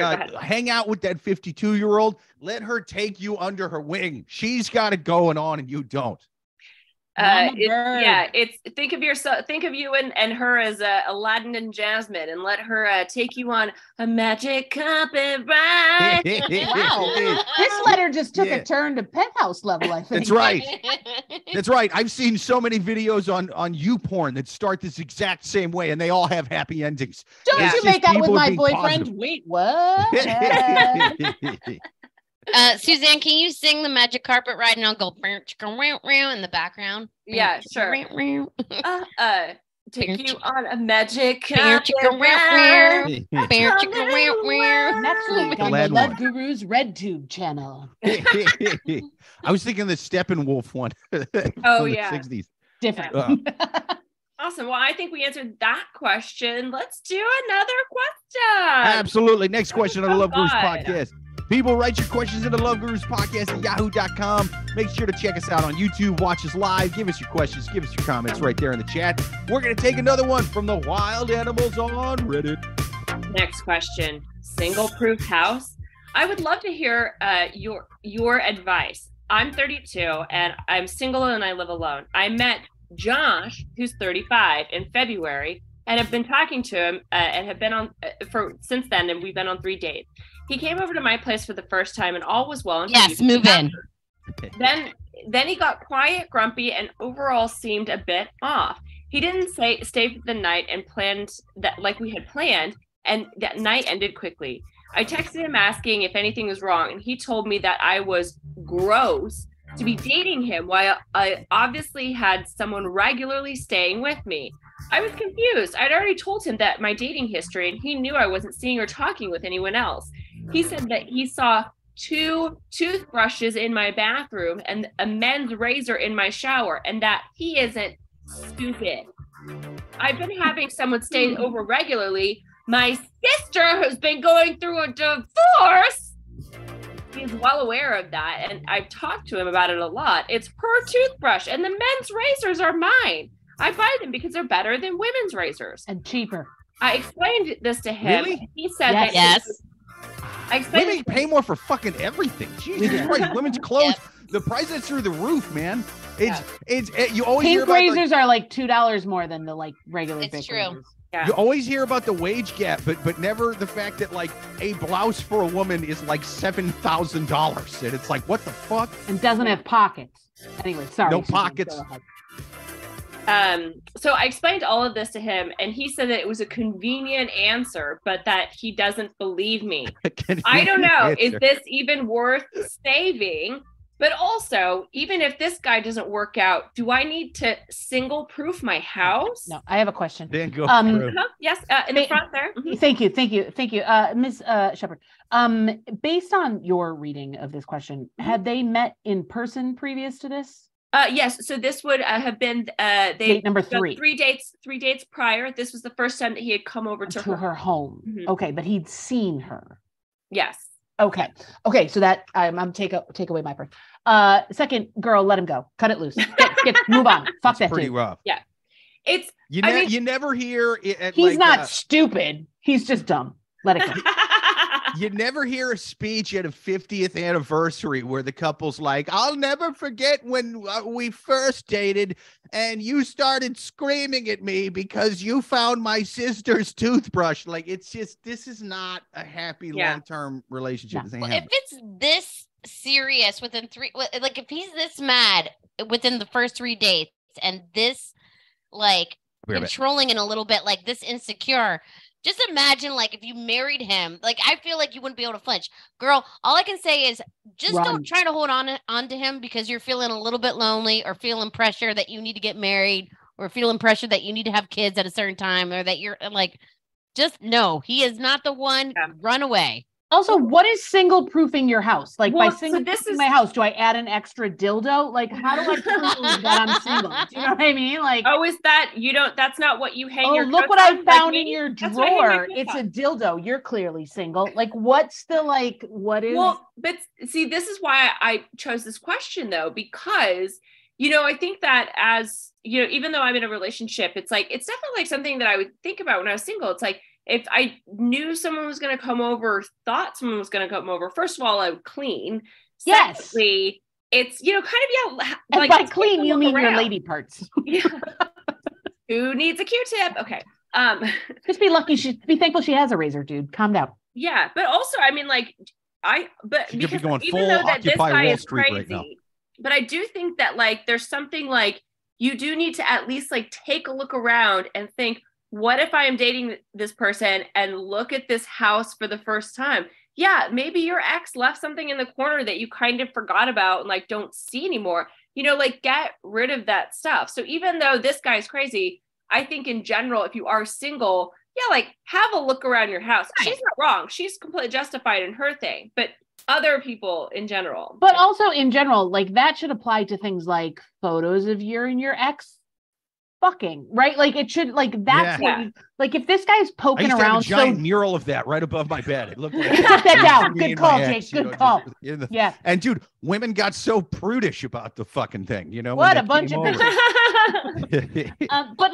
hang out with that 52-year-old. Let her take you under her wing. She's got it going on and you don't. Think of you and her as Aladdin and Jasmine, and let her take you on a magic carpet ride. Wow, this letter just took a turn to Penthouse level. I think that's right. That's right. I've seen so many videos on YouPorn that start this exact same way, and they all have happy endings. Don't you make out with my boyfriend? Positive. Wait, what? Suzanne, can you sing the magic carpet ride and I'll go in the background? Yeah, sure. Take you on a magic carpet ride. Next week on the Love Gurus RedTube channel. I was thinking the Steppenwolf one. Oh, yeah. 60s. Different. Awesome. Well, I think we answered that question. Let's do another question. Absolutely. Next question on the Love Gurus podcast. People, write your questions into lovegurus.podcast@yahoo.com. Make sure to check us out on YouTube. Watch us live. Give us your questions. Give us your comments right there in the chat. We're going to take another one from the wild animals on Reddit. Next question. Single-proof house. I would love to hear your advice. I'm 32, and I'm single, and I live alone. I met Josh, who's 35, in February, and have been talking to him and have been on since then, and we've been on 3 dates. He came over to my place for the first time and all was well. Yes, move in. Then he got quiet, grumpy, and overall seemed a bit off. He didn't stay for the night and planned that like we had planned, and that night ended quickly. I texted him asking if anything was wrong, and he told me that I was gross to be dating him while I obviously had someone regularly staying with me. I was confused. I'd already told him that my dating history, and he knew I wasn't seeing or talking with anyone else. He said that he saw 2 toothbrushes in my bathroom and a men's razor in my shower, and that he isn't stupid. I've been having someone stay over regularly. My sister, who's been going through a divorce, is well aware of that, and I've talked to him about it a lot. It's her toothbrush, and the men's razors are mine. I buy them because they're better than women's razors. And cheaper. I explained this to him. Really? He said that. Yes. Women pay more for fucking everything. Jesus Christ. Women's clothes. Yep. The price is through the roof, man. It's you always hear about razors are like $2 more than the like regular big razors. It's true. Yeah. You always hear about the wage gap, but never the fact that like a blouse for a woman is like $7,000. And it's like, what the fuck? And doesn't have pockets. Anyway, sorry. No pockets. So I explained all of this to him, and he said that it was a convenient answer, but that he doesn't believe me. I don't know. Is this even worth saving? But also, even if this guy doesn't work out, do I need to single proof my house? No, I have a question. Yes, in the front there. Mm-hmm. Thank you. Ms. Shepard, based on your reading of this question, had they met in person previous to this? Yes. So this would have been date number three. Three dates prior. This was the first time that he had come over to her home. Mm-hmm. Okay, but he'd seen her. Yes. Okay. So that I'm take away my first. Second, girl, let him go. Cut it loose. Move on. Fuck that. Pretty rough. Yeah. It's you never hear it. He's not stupid. He's just dumb. Let it go. You never hear a speech at a 50th anniversary where the couple's like, I'll never forget when we first dated and you started screaming at me because you found my sister's toothbrush. Like, it's just, this is not a happy long-term relationship. Yeah. Well, if it's this serious within three, like if he's this mad within the first 3 dates and this like controlling and a little bit like this insecure, just imagine, like, if you married him, like, I feel like you wouldn't be able to flinch. Girl, all I can say is just Run. Don't try to hold on to him because you're feeling a little bit lonely or feeling pressure that you need to get married or feeling pressure that you need to have kids at a certain time or that you're like, just no, he is not the one. Yeah. Run away. Also, what is single proofing your house? Like, well, by single proofing my house, do I add an extra dildo? Like, how do I prove that I'm single? Do you know what I mean? Like, oh, is that you don't? That's not what you hang. Oh, your look what I found like in your drawer. It's a dildo. You're clearly single. Like, what's the like? What is? Well, but see, this is why I chose this question though, because you know I think that as you know, even though I'm in a relationship, it's like it's definitely like something that I would think about when I was single. It's like, if I knew someone was going to come over, thought someone was going to come over, first of all, I would clean. Yes. Secondly, it's, you know, kind of, yeah. Like, and by clean, you mean your lady parts. Yeah. Who needs a Q-tip? Okay. Just be lucky. Be thankful she has a razor, dude. Calm down. Yeah. But also, I mean, like, because be even though that this guy is crazy, right, but I do think that, like, there's something like, you do need to at least, like, take a look around and think, what if I am dating this person and look at this house for the first time? Yeah, maybe your ex left something in the corner that you kind of forgot about and like don't see anymore. You know, like get rid of that stuff. So even though this guy's crazy, I think in general, if you are single, yeah, like have a look around your house. Right. She's not wrong. She's completely justified in her thing, but other people in general. But also in general, like that should apply to things like photos of you and your ex. Fucking right, like it should, like that's what you, like if this guy's poking around, so giant mural of that right above my bed. It looked like cut that down. Good call, Jake. Good call. Yeah, and dude, women got so prudish about the fucking thing. You know what? A bunch of but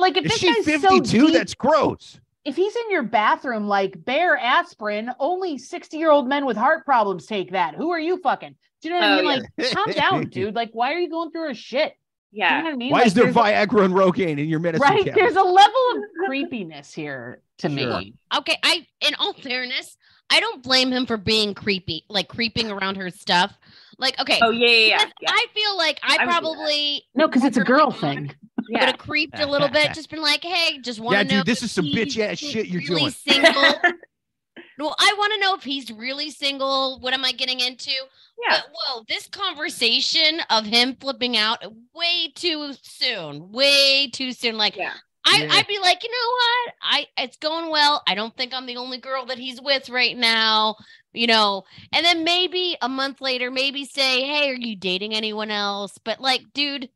like if this guy's 52, that's gross. If he's in your bathroom, like bare aspirin, only 60-year-old men with heart problems take that. Who are you fucking? Do you know what I mean? Yeah. Like, calm down, dude. Like, why are you going through her shit? Yeah. You know what I mean? Why like, is there Viagra and Rogaine in your medicine cabinet? Right. There's a level of creepiness here to me. Okay. In all fairness, I don't blame him for being creepy, like creeping around her stuff. Like, okay. Oh, yeah. I feel like I probably. No, because it's a girl thing. Yeah. Would have creeped a little bit. Just been like, hey, just want to know. Yeah, dude, this is some bitch ass shit you're really doing. Single. Well, I want to know if he's really single. What am I getting into? Yeah. But, whoa, this conversation of him flipping out way too soon. Like, I'd be like, you know what? It's going well. I don't think I'm the only girl that he's with right now, you know? And then maybe a month later, maybe say, hey, are you dating anyone else? But like, dude,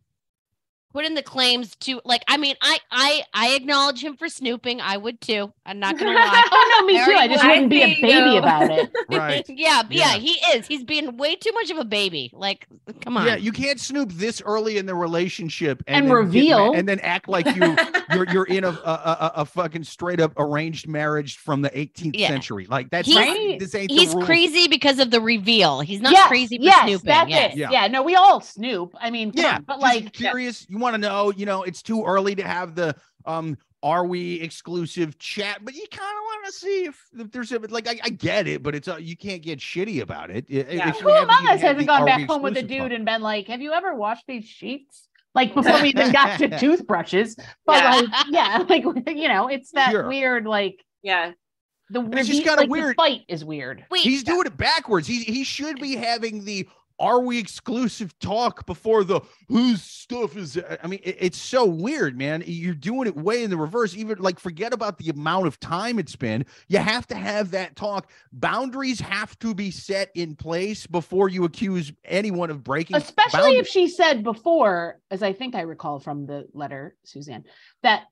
put in the claims to like, I mean, I acknowledge him for snooping. I would too. I'm not going to lie. Oh no, me too. I just wouldn't be a baby about it. Right. Yeah. He is. He's being way too much of a baby. Like, come on. Yeah. You can't snoop this early in the relationship and reveal and then act like you're in a fucking straight up arranged marriage from the 18th century. Like that's right. This ain't he's crazy because of the reveal. He's not crazy for snooping. That's it. Yeah. No, we all snoop. I mean, come on, but like curious. You want to know, you know, it's too early to have the are we exclusive chat, but you kind of want to see if there's a, like I get it, but it's you can't get shitty about it. Who among us hasn't gone back home with a dude and been like, have you ever washed these sheets? Like before we even got to toothbrushes, but like you know, it's that weird like the weird, just got like, a weird fight is weird. Wait, he's doing it backwards. He should be having the Are We Exclusive talk before the whose stuff is. I mean, it's so weird, man. You're doing it way in the reverse. Even like, forget about the amount of time it's been. You have to have that talk. Boundaries have to be set in place before you accuse anyone of breaking. Especially boundaries. If she said before, as I think I recall from the letter, Suzanne, that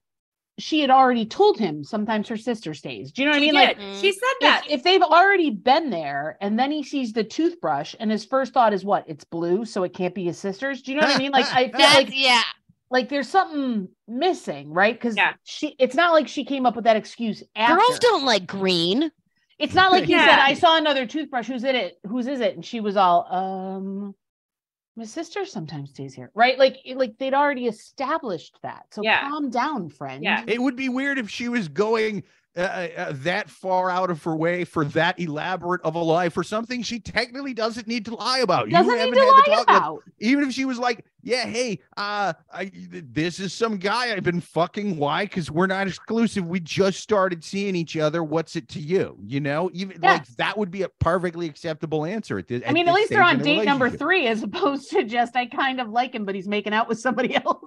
she had already told him sometimes her sister stays. Do you know what I mean? Like, she said that if they've already been there and then he sees the toothbrush and his first thought is what? It's blue, so it can't be his sister's. Do you know what I mean? Like, I feel like, yeah, like there's something missing, right? Because it's not like she came up with that excuse after. Girls don't like green. It's not like he said, I saw another toothbrush. Who's in it? Whose is it? And she was all, my sister sometimes stays here, right? Like they'd already established that. So calm down, friend. Yeah. It would be weird if she was going that far out of her way for that elaborate of a lie for something she technically doesn't need to lie about. Doesn't need to lie about. Even if she was like, yeah, hey, this is some guy I've been fucking. Why? Because we're not exclusive. We just started seeing each other. What's it to you? You know, even like that would be a perfectly acceptable answer. At least they're on date number 3 as opposed to just, I kind of like him, but he's making out with somebody else.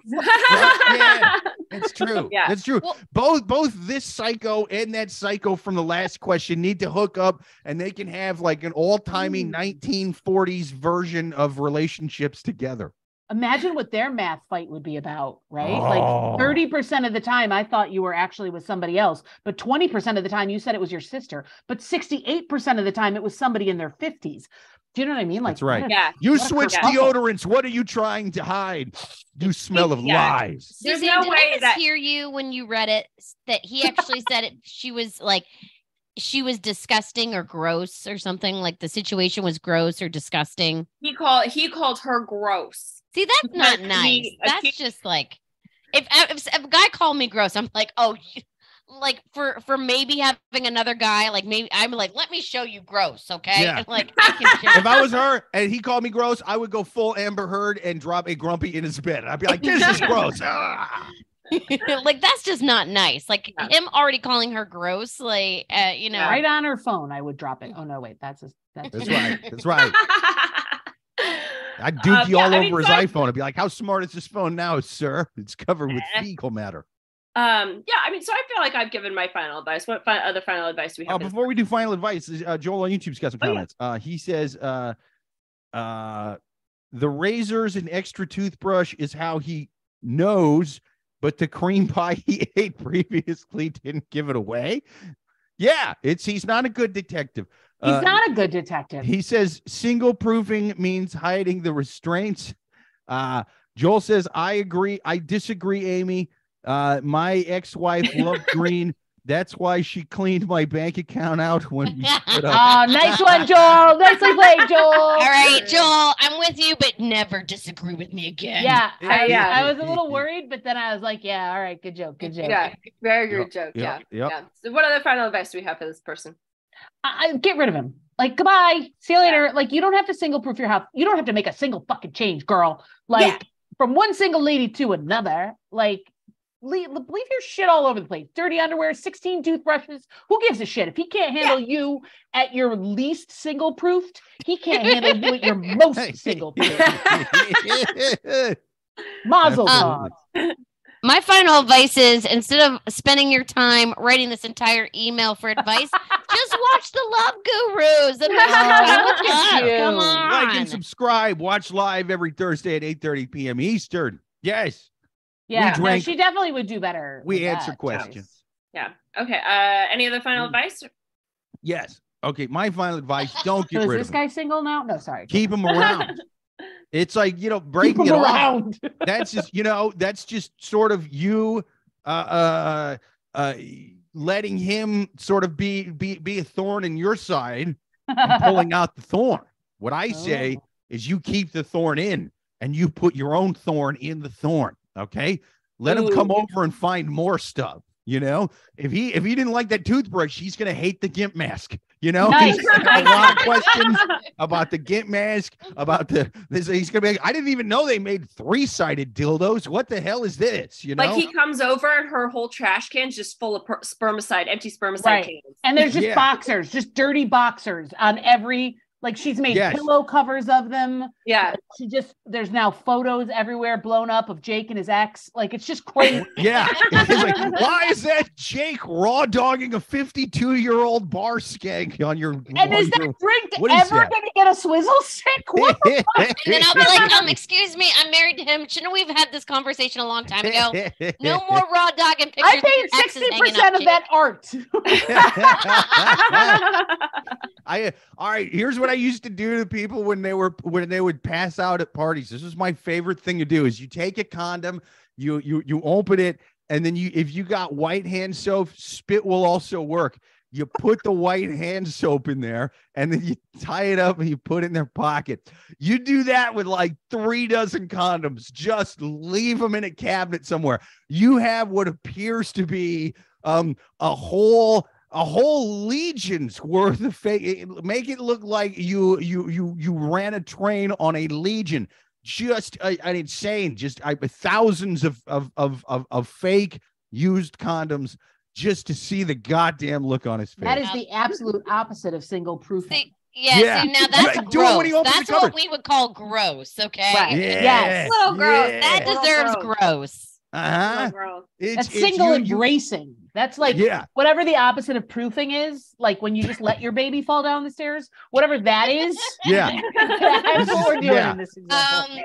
That's true. Yeah. That's true. Well, both this psycho and that psycho from the last question need to hook up, and they can have like an all-timey 1940s version of relationships together. Imagine what their math fight would be about, right? Oh. Like 30% of the time, I thought you were actually with somebody else, but 20% of the time you said it was your sister, but 68% of the time it was somebody in their 50s. Do you know what I mean? Like, that's right. You switch deodorants. What are you trying to hide? You smell of lies. There's no way that hear you when you read it, that he actually said it. She was disgusting or gross or something, like the situation was gross or disgusting. He called her gross. See, that's not nice. That's just like, if a guy called me gross, I'm like, oh, like for maybe having another guy, like maybe I'm like, let me show you gross, okay? Yeah. Like, if I was her and he called me gross, I would go full Amber Heard and drop a Grumpy in his bed. I'd be like, this is gross. Like, that's just not nice. Like him already calling her gross, like you know, right on her phone, I would drop it. Oh no, wait, that's right. That's right. I'd dookie over his iPhone. I'd be like, how smart is this phone now, sir? It's covered with fecal matter. So I feel like I've given my final advice. What other final advice do we have? Before we do final advice, Joel on YouTube's got some comments. Yeah. He says, the razors and extra toothbrush is how he knows, but the cream pie he ate previously didn't give it away. Yeah, he's not a good detective. He's not a good detective. He says single proofing means hiding the restraints. Joel says, I agree. I disagree, Amy. My ex-wife loved green. That's why she cleaned my bank account out when we split up. Oh, nice one, Joel. Nicely played, Joel. All right, Joel, I'm with you, but never disagree with me again. Yeah, I was a little worried, but then I was like, yeah, all right, good joke. Yeah, very good joke. Yeah. So what other final advice do we have for this person? I get rid of him. Like, goodbye. See you later. Like, you don't have to single proof your house. You don't have to make a single fucking change, girl. Like from one single lady to another, like leave your shit all over the place. Dirty underwear, 16 toothbrushes. Who gives a shit? If he can't handle you at your least single proofed, he can't handle you at your most single proofed. Mazel tov. My final advice is, instead of spending your time writing this entire email for advice, just watch the Love Gurus. Come on. Like and subscribe. Watch live every Thursday at 8:30 p.m. Eastern. Yes. Yeah. She definitely would do better. We answer questions. Yeah. Okay. Any other final advice? Yes. Okay. My final advice: don't get rid of him. Is this guy single now? No, sorry. Keep him around. It's like, you know, breaking it around. That's just, you know, that's just sort of you letting him sort of be a thorn in your side and pulling out the thorn. What I say is you keep the thorn in and you put your own thorn in the thorn. Okay. Let him come over and find more stuff. You know, if he didn't like that toothbrush, he's going to hate the GIMP mask. You know, he's got a lot of questions about the GIMP mask, about this. He's going to be like, I didn't even know they made 3-sided dildos. What the hell is this? You know, like he comes over and her whole trash can's just full of empty spermicide cans. And there's just boxers, just dirty boxers on every Like she's made pillow covers of them. Yeah. She just, there's now photos everywhere blown up of Jake and his ex. Like, it's just crazy. Yeah. He's like, why is that Jake raw dogging a 52-year-old bar skank on your. And is that drink ever going to get a swizzle stick? What the fuck? And then I'll be like, excuse me, I'm married to him. Shouldn't we have had this conversation a long time ago? No more raw dogging pictures. I paid 60% of that art. All right, here's what I used to do to people when they would pass out at parties. This was my favorite thing to do is you take a condom, you open it, and then if you got white hand soap, spit will also work. You put the white hand soap in there and then you tie it up and you put it in their pocket. You do that with like 3 dozen condoms, just leave them in a cabinet somewhere. You have what appears to be a whole legion's worth of fake. Make it look like you ran a train on a legion. Just an insane, just thousands of fake used condoms just to see the goddamn look on his face. That is the absolute opposite of single proofing. See, now that's gross. That's what we would call gross. Okay. Right. Yeah. Yes. So gross. Yeah. That deserves gross. That's single embracing. That's like whatever the opposite of proofing is, like when you just let your baby fall down the stairs, whatever that is. Yeah. That's what we're doing in this example.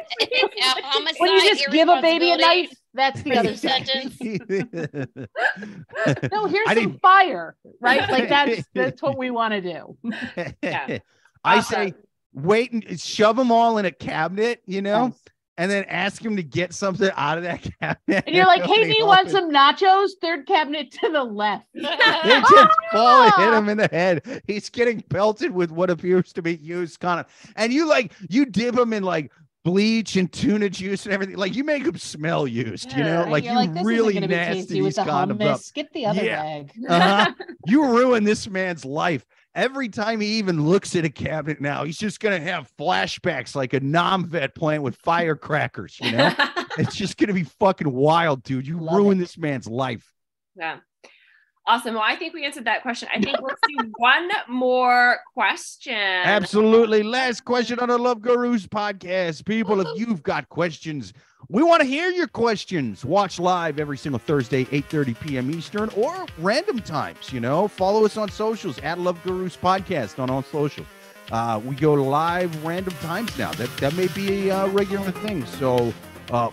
When you just give a baby a knife, that's the other sentence. No, here's some fire, right? Like that's what we want to do. Yeah. I say wait and shove them all in a cabinet, you know? Nice. And then ask him to get something out of that cabinet. And you're like, hey, do you want some nachos? Third cabinet to the left. They just fall and hit him in the head. He's getting pelted with what appears to be used condom. And you dip him in like bleach and tuna juice and everything. Like you make him smell used, you know, like you like, really nasty these condoms up. Get the other bag. You ruin this man's life. Every time he even looks at a cabinet now, he's just going to have flashbacks like a nom-vet playing with firecrackers, you know? It's just going to be fucking wild, dude. You ruined this man's life. Yeah. Awesome. Well, I think we answered that question. I think we'll see one more question. Absolutely. Last question on the Love Gurus podcast. People, if you've got questions, we want to hear your questions. Watch live every single Thursday, 8:30 p.m. Eastern, or random times, you know. Follow us on socials, at Love Gurus Podcast on all socials. We go live random times now. That may be a regular thing. So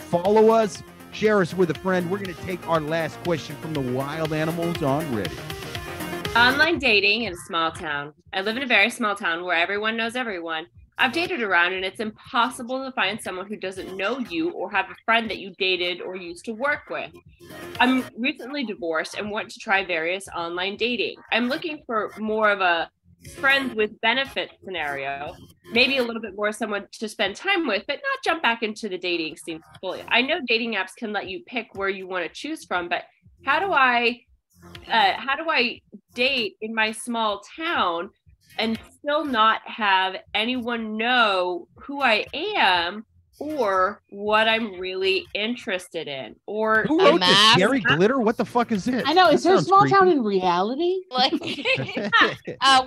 follow us, share us with a friend. We're going to take our last question from the wild animals on Reddit. Online dating in a small town. I live in a very small town where everyone knows everyone. I've dated around and it's impossible to find someone who doesn't know you or have a friend that you dated or used to work with. I'm recently divorced and want to try various online dating. I'm looking for more of a friends with benefits scenario, maybe a little bit more someone to spend time with, but not jump back into the dating scene fully. I know dating apps can let you pick where you want to choose from, but how do I date in my small town and still not have anyone know who I am or what I'm really interested in? Or who wrote this? Gary Glitter? What the fuck is it? I know. Is there a small town in reality?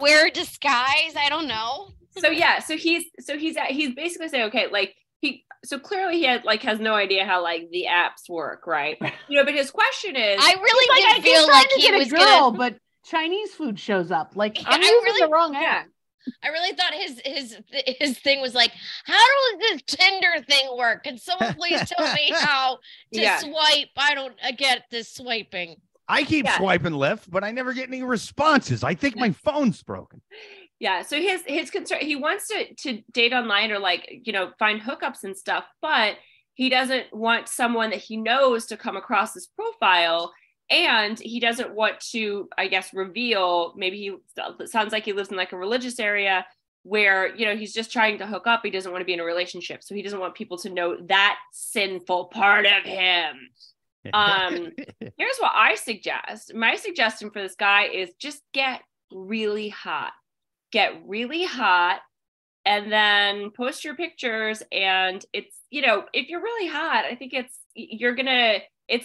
Wear a disguise? I don't know. So he's basically saying, okay, like clearly he has no idea how like the apps work, right? You know, but his question is, I really did feel like he was going to, but Chinese food shows up. Like I'm using the wrong app. I really thought his thing was like, how does this Tinder thing work? Can someone please tell me how to swipe? I don't get this swiping. I keep swiping left, but I never get any responses. I think my phone's broken. Yeah. So his concern, he wants to date online or like, you know, find hookups and stuff, but he doesn't want someone that he knows to come across his profile. And he doesn't want to, I guess, reveal, maybe it sounds like he lives in like a religious area where, you know, he's just trying to hook up. He doesn't want to be in a relationship. So he doesn't want people to know that sinful part of him. Here's what I suggest. My suggestion for this guy is just get really hot and then post your pictures. And it's, you know, if you're really hot, I think it's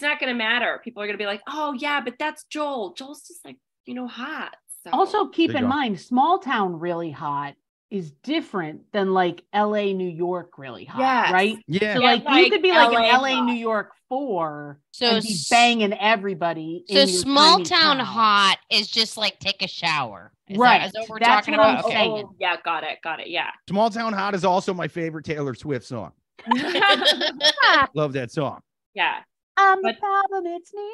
not going to matter. People are going to be like, oh yeah, but that's Joel's just like, you know, hot. So. Also keep in mind, small town really hot is different than like LA, New York really hot, right? Yeah. So like you could be like an LA, New York 4 and be banging everybody. So small town hot is just like take a shower. Right. That's what we're talking about. Okay. Yeah, got it. Got it. Yeah. Small town hot is also my favorite Taylor Swift song. Love that song. Yeah. The problem, it's me.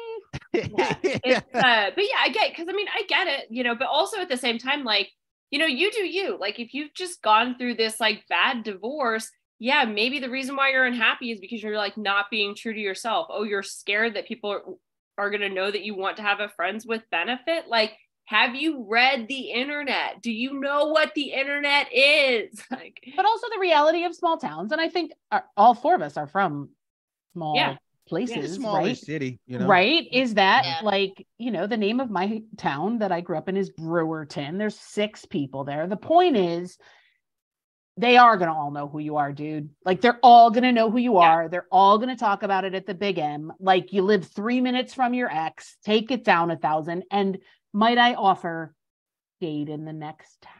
But yeah, I get, because I mean, I get it, you know, but also at the same time, like, you know, you do you. Like, if you've just gone through this like bad divorce, yeah, maybe the reason why you're unhappy is because you're like not being true to yourself. Oh, you're scared that people are going to know that you want to have a friends with benefit. Like, have you read the internet? Do you know what the internet is? Like, but also the reality of small towns. And I think all four of us are from small places, right? City, you know? Right? Is that like, you know, the name of my town that I grew up in is Brewerton. There's 6 people there. The point is, they are going to all know who you are, dude. Like, they're all going to know who you are. They're all going to talk about it at the Big M. Like, you live 3 minutes from your ex, take it down 1,000. And might I offer, date in the next town?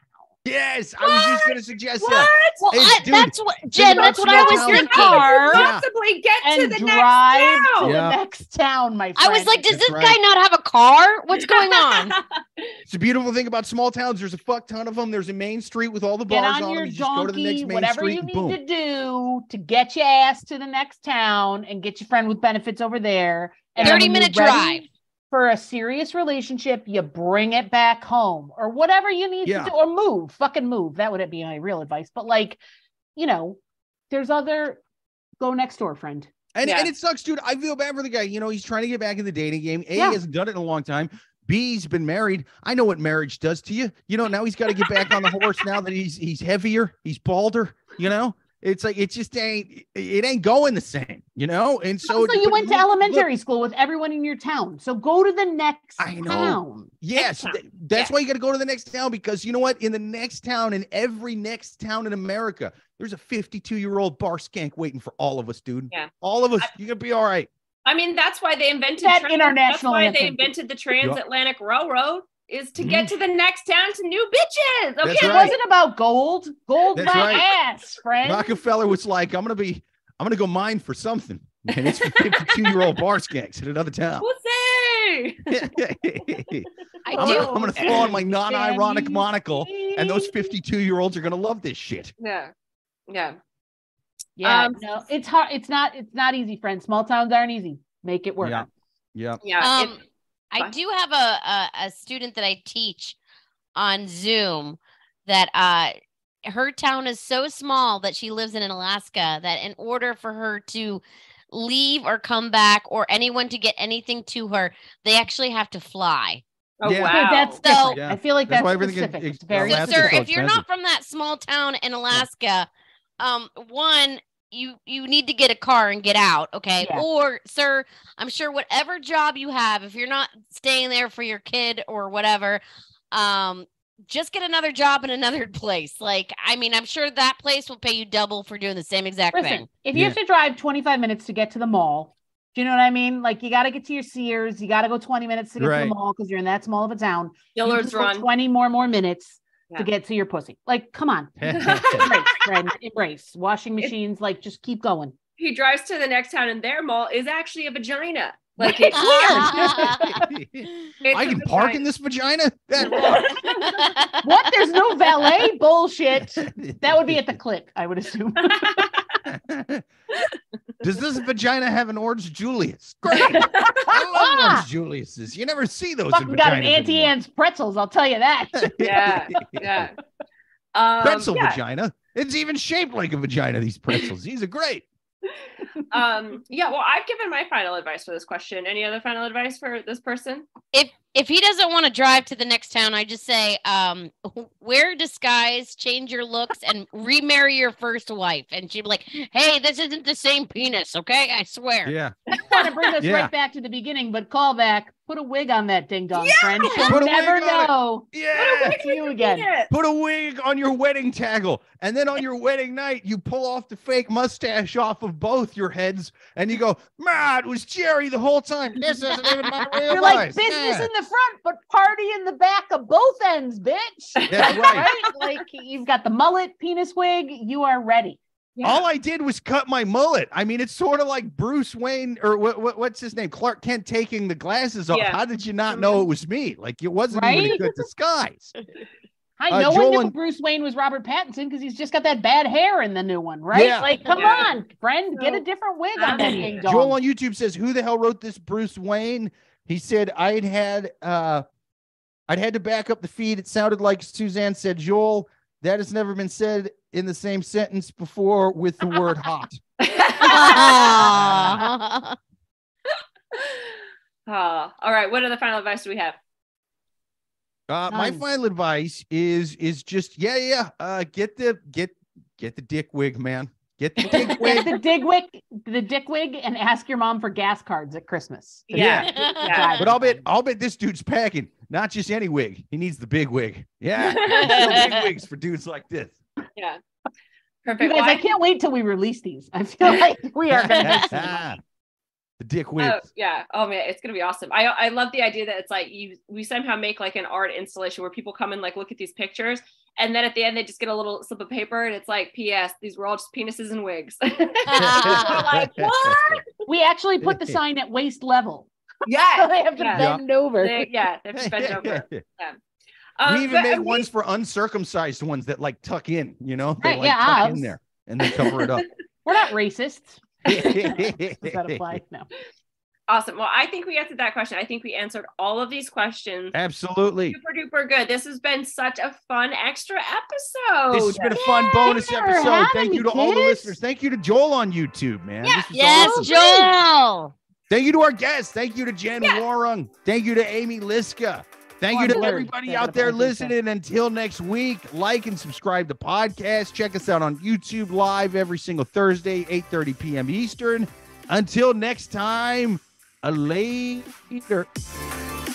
Yes, what? I was just going to suggest that. Well, that's what Jenn. That's what I was thinking. Possibly get to the next town. Yeah. The next town, my friend. I was like, does this guy not have a car? What's going on? It's a beautiful thing about small towns. There's a fuck ton of them. There's a main street with all the bars on them. You just go to the next main street. Whatever you need to do to get your ass to the next town and get your friend with benefits over there. And 30-minute drive. For a serious relationship, you bring it back home or whatever you need to do, or move, fucking move. That wouldn't be my real advice. But like, you know, there's other go next door friend. And, and it sucks, dude. I feel bad for the guy. You know, he's trying to get back in the dating game. A, he hasn't done it in a long time. B, he's been married. I know what marriage does to you. You know, now he's got to get back on the horse now that he's heavier. He's balder, you know. It's like, it just ain't going the same, you know? And so you went to elementary school with everyone in your town. So go to the next town. Yes. That's why you got to go to the next town, because you know what? In the next town, in every next town in America, there's a 52-year-old bar skank waiting for all of us, dude. Yeah. All of us. You're going to be all right. I mean, that's why they invented the transatlantic railroad. Is to get to the next town to new bitches. Okay, it wasn't about gold. Gold my ass, friend. Rockefeller was like, I'm gonna go mine for something. And it's 52-year-old bar skanks in another town. We'll see. I'm gonna throw on my non-ironic monocle, and those 52-year-olds are gonna love this shit. Yeah. Yeah. Yeah. No, it's hard. It's not easy, friend. Small towns aren't easy. Make it work. Yeah. Yeah. Yeah. I do have a student that I teach on Zoom that her town is so small that she lives in Alaska that in order for her to leave or come back or anyone to get anything to her, they actually have to fly. Oh, yeah. Wow. That's different. I feel like that's specific. It's very so, sir, if you're not from that small town in Alaska, you need to get a car and get out. Okay. Yeah. Or sir, I'm sure whatever job you have, if you're not staying there for your kid or whatever, just get another job in another place. Like, I mean, I'm sure that place will pay you double for doing the same exact thing. If you have to drive 25 minutes to get to the mall, do you know what I mean? Like, you got to get to your Sears. You got to go 20 minutes to get to the mall because you're in that small of a town. Dillard's Run. 20 more minutes. Yeah. To get to your pussy. Like, come on. Embrace, friend. Embrace. Washing machines, like, just keep going. He drives to the next town and their mall is actually a vagina. Like, it's large. I can park in this vagina? What? There's no valet? Bullshit. That would be at the clip, I would assume. Does this vagina have an Orange Julius? Great. I love Orange Juliuses. You never see those. Fucking got an Auntie Anne's pretzels, I'll tell you that. Yeah. Yeah. Vagina. It's even shaped like a vagina, these pretzels. These are great. Yeah, well, I've given my final advice for this question. Any other final advice for this person? If he doesn't want to drive to the next town, I just say, wear disguise, change your looks, and remarry your first wife. And she'd be like, hey, this isn't the same penis, okay? I swear. Yeah. I want to bring this right back to the beginning, but call back. Put a wig on that ding-dong, friend. You'll never know. Yeah. Put a wig on you again. Put a wig on your wedding tackle. And then on your wedding night, you pull off the fake mustache off of both your heads, and you go, it was Jerry the whole time. This isn't even my real life. You're like, business in the front, but party in the back of both ends, bitch. That's right. Like, you've got the mullet, penis wig. You are ready. Yeah. All I did was cut my mullet. I mean, it's sort of like Bruce Wayne or what's his name? Clark Kent taking the glasses off. Yeah. How did you not know it was me? Like, it wasn't even a good disguise. No one knew Bruce Wayne was Robert Pattinson because he's just got that bad hair in the new one, right? Yeah. Like, come on, friend, get a different wig on that thing. Joel on YouTube says, who the hell wrote this Bruce Wayne? He said, I'd had to back up the feed. It sounded like Suzanne said, Joel, that has never been said in the same sentence before with the word hot. All right. What other final advice do we have? My final advice is just, get the dick wig, man. Get the dick wig. Get the dick wig and ask your mom for gas cards at Christmas. Yeah. But I'll bet this dude's packing not just any wig. He needs the big wig. Yeah. Big wigs for dudes like this. Yeah. Perfect. You guys, I can't wait till we release these. I feel like we are going to the dick wigs. Oh, yeah. Oh man, it's gonna be awesome. I love the idea that it's like we somehow make like an art installation where people come and like look at these pictures, and then at the end they just get a little slip of paper and it's like, P.S. these were all just penises and wigs. Like, what? We actually put the sign at waist level. Yeah, so they have to bend over. They have to bend over. Yeah. We even made ones for uncircumcised ones that like tuck in. You know, they tuck in there and they cover it up. We're not racist. Does that apply? No. Awesome. Well, I think we answered that question. I think we answered all of these questions. Absolutely. Super duper good. This has been such a fun extra episode. This has been a fun bonus episode. Thank you to all the listeners. Thank you to Joel on YouTube, man. Yeah. Yes, awesome. Joel. Thank you to our guests. Thank you to Jenn Wehrung. Thank you to Amy Liszka. Thank you to everybody out there listening. Until next week, like and subscribe to podcast. Check us out on YouTube live every single Thursday, 8:30 p.m. Eastern. Until next time, a later.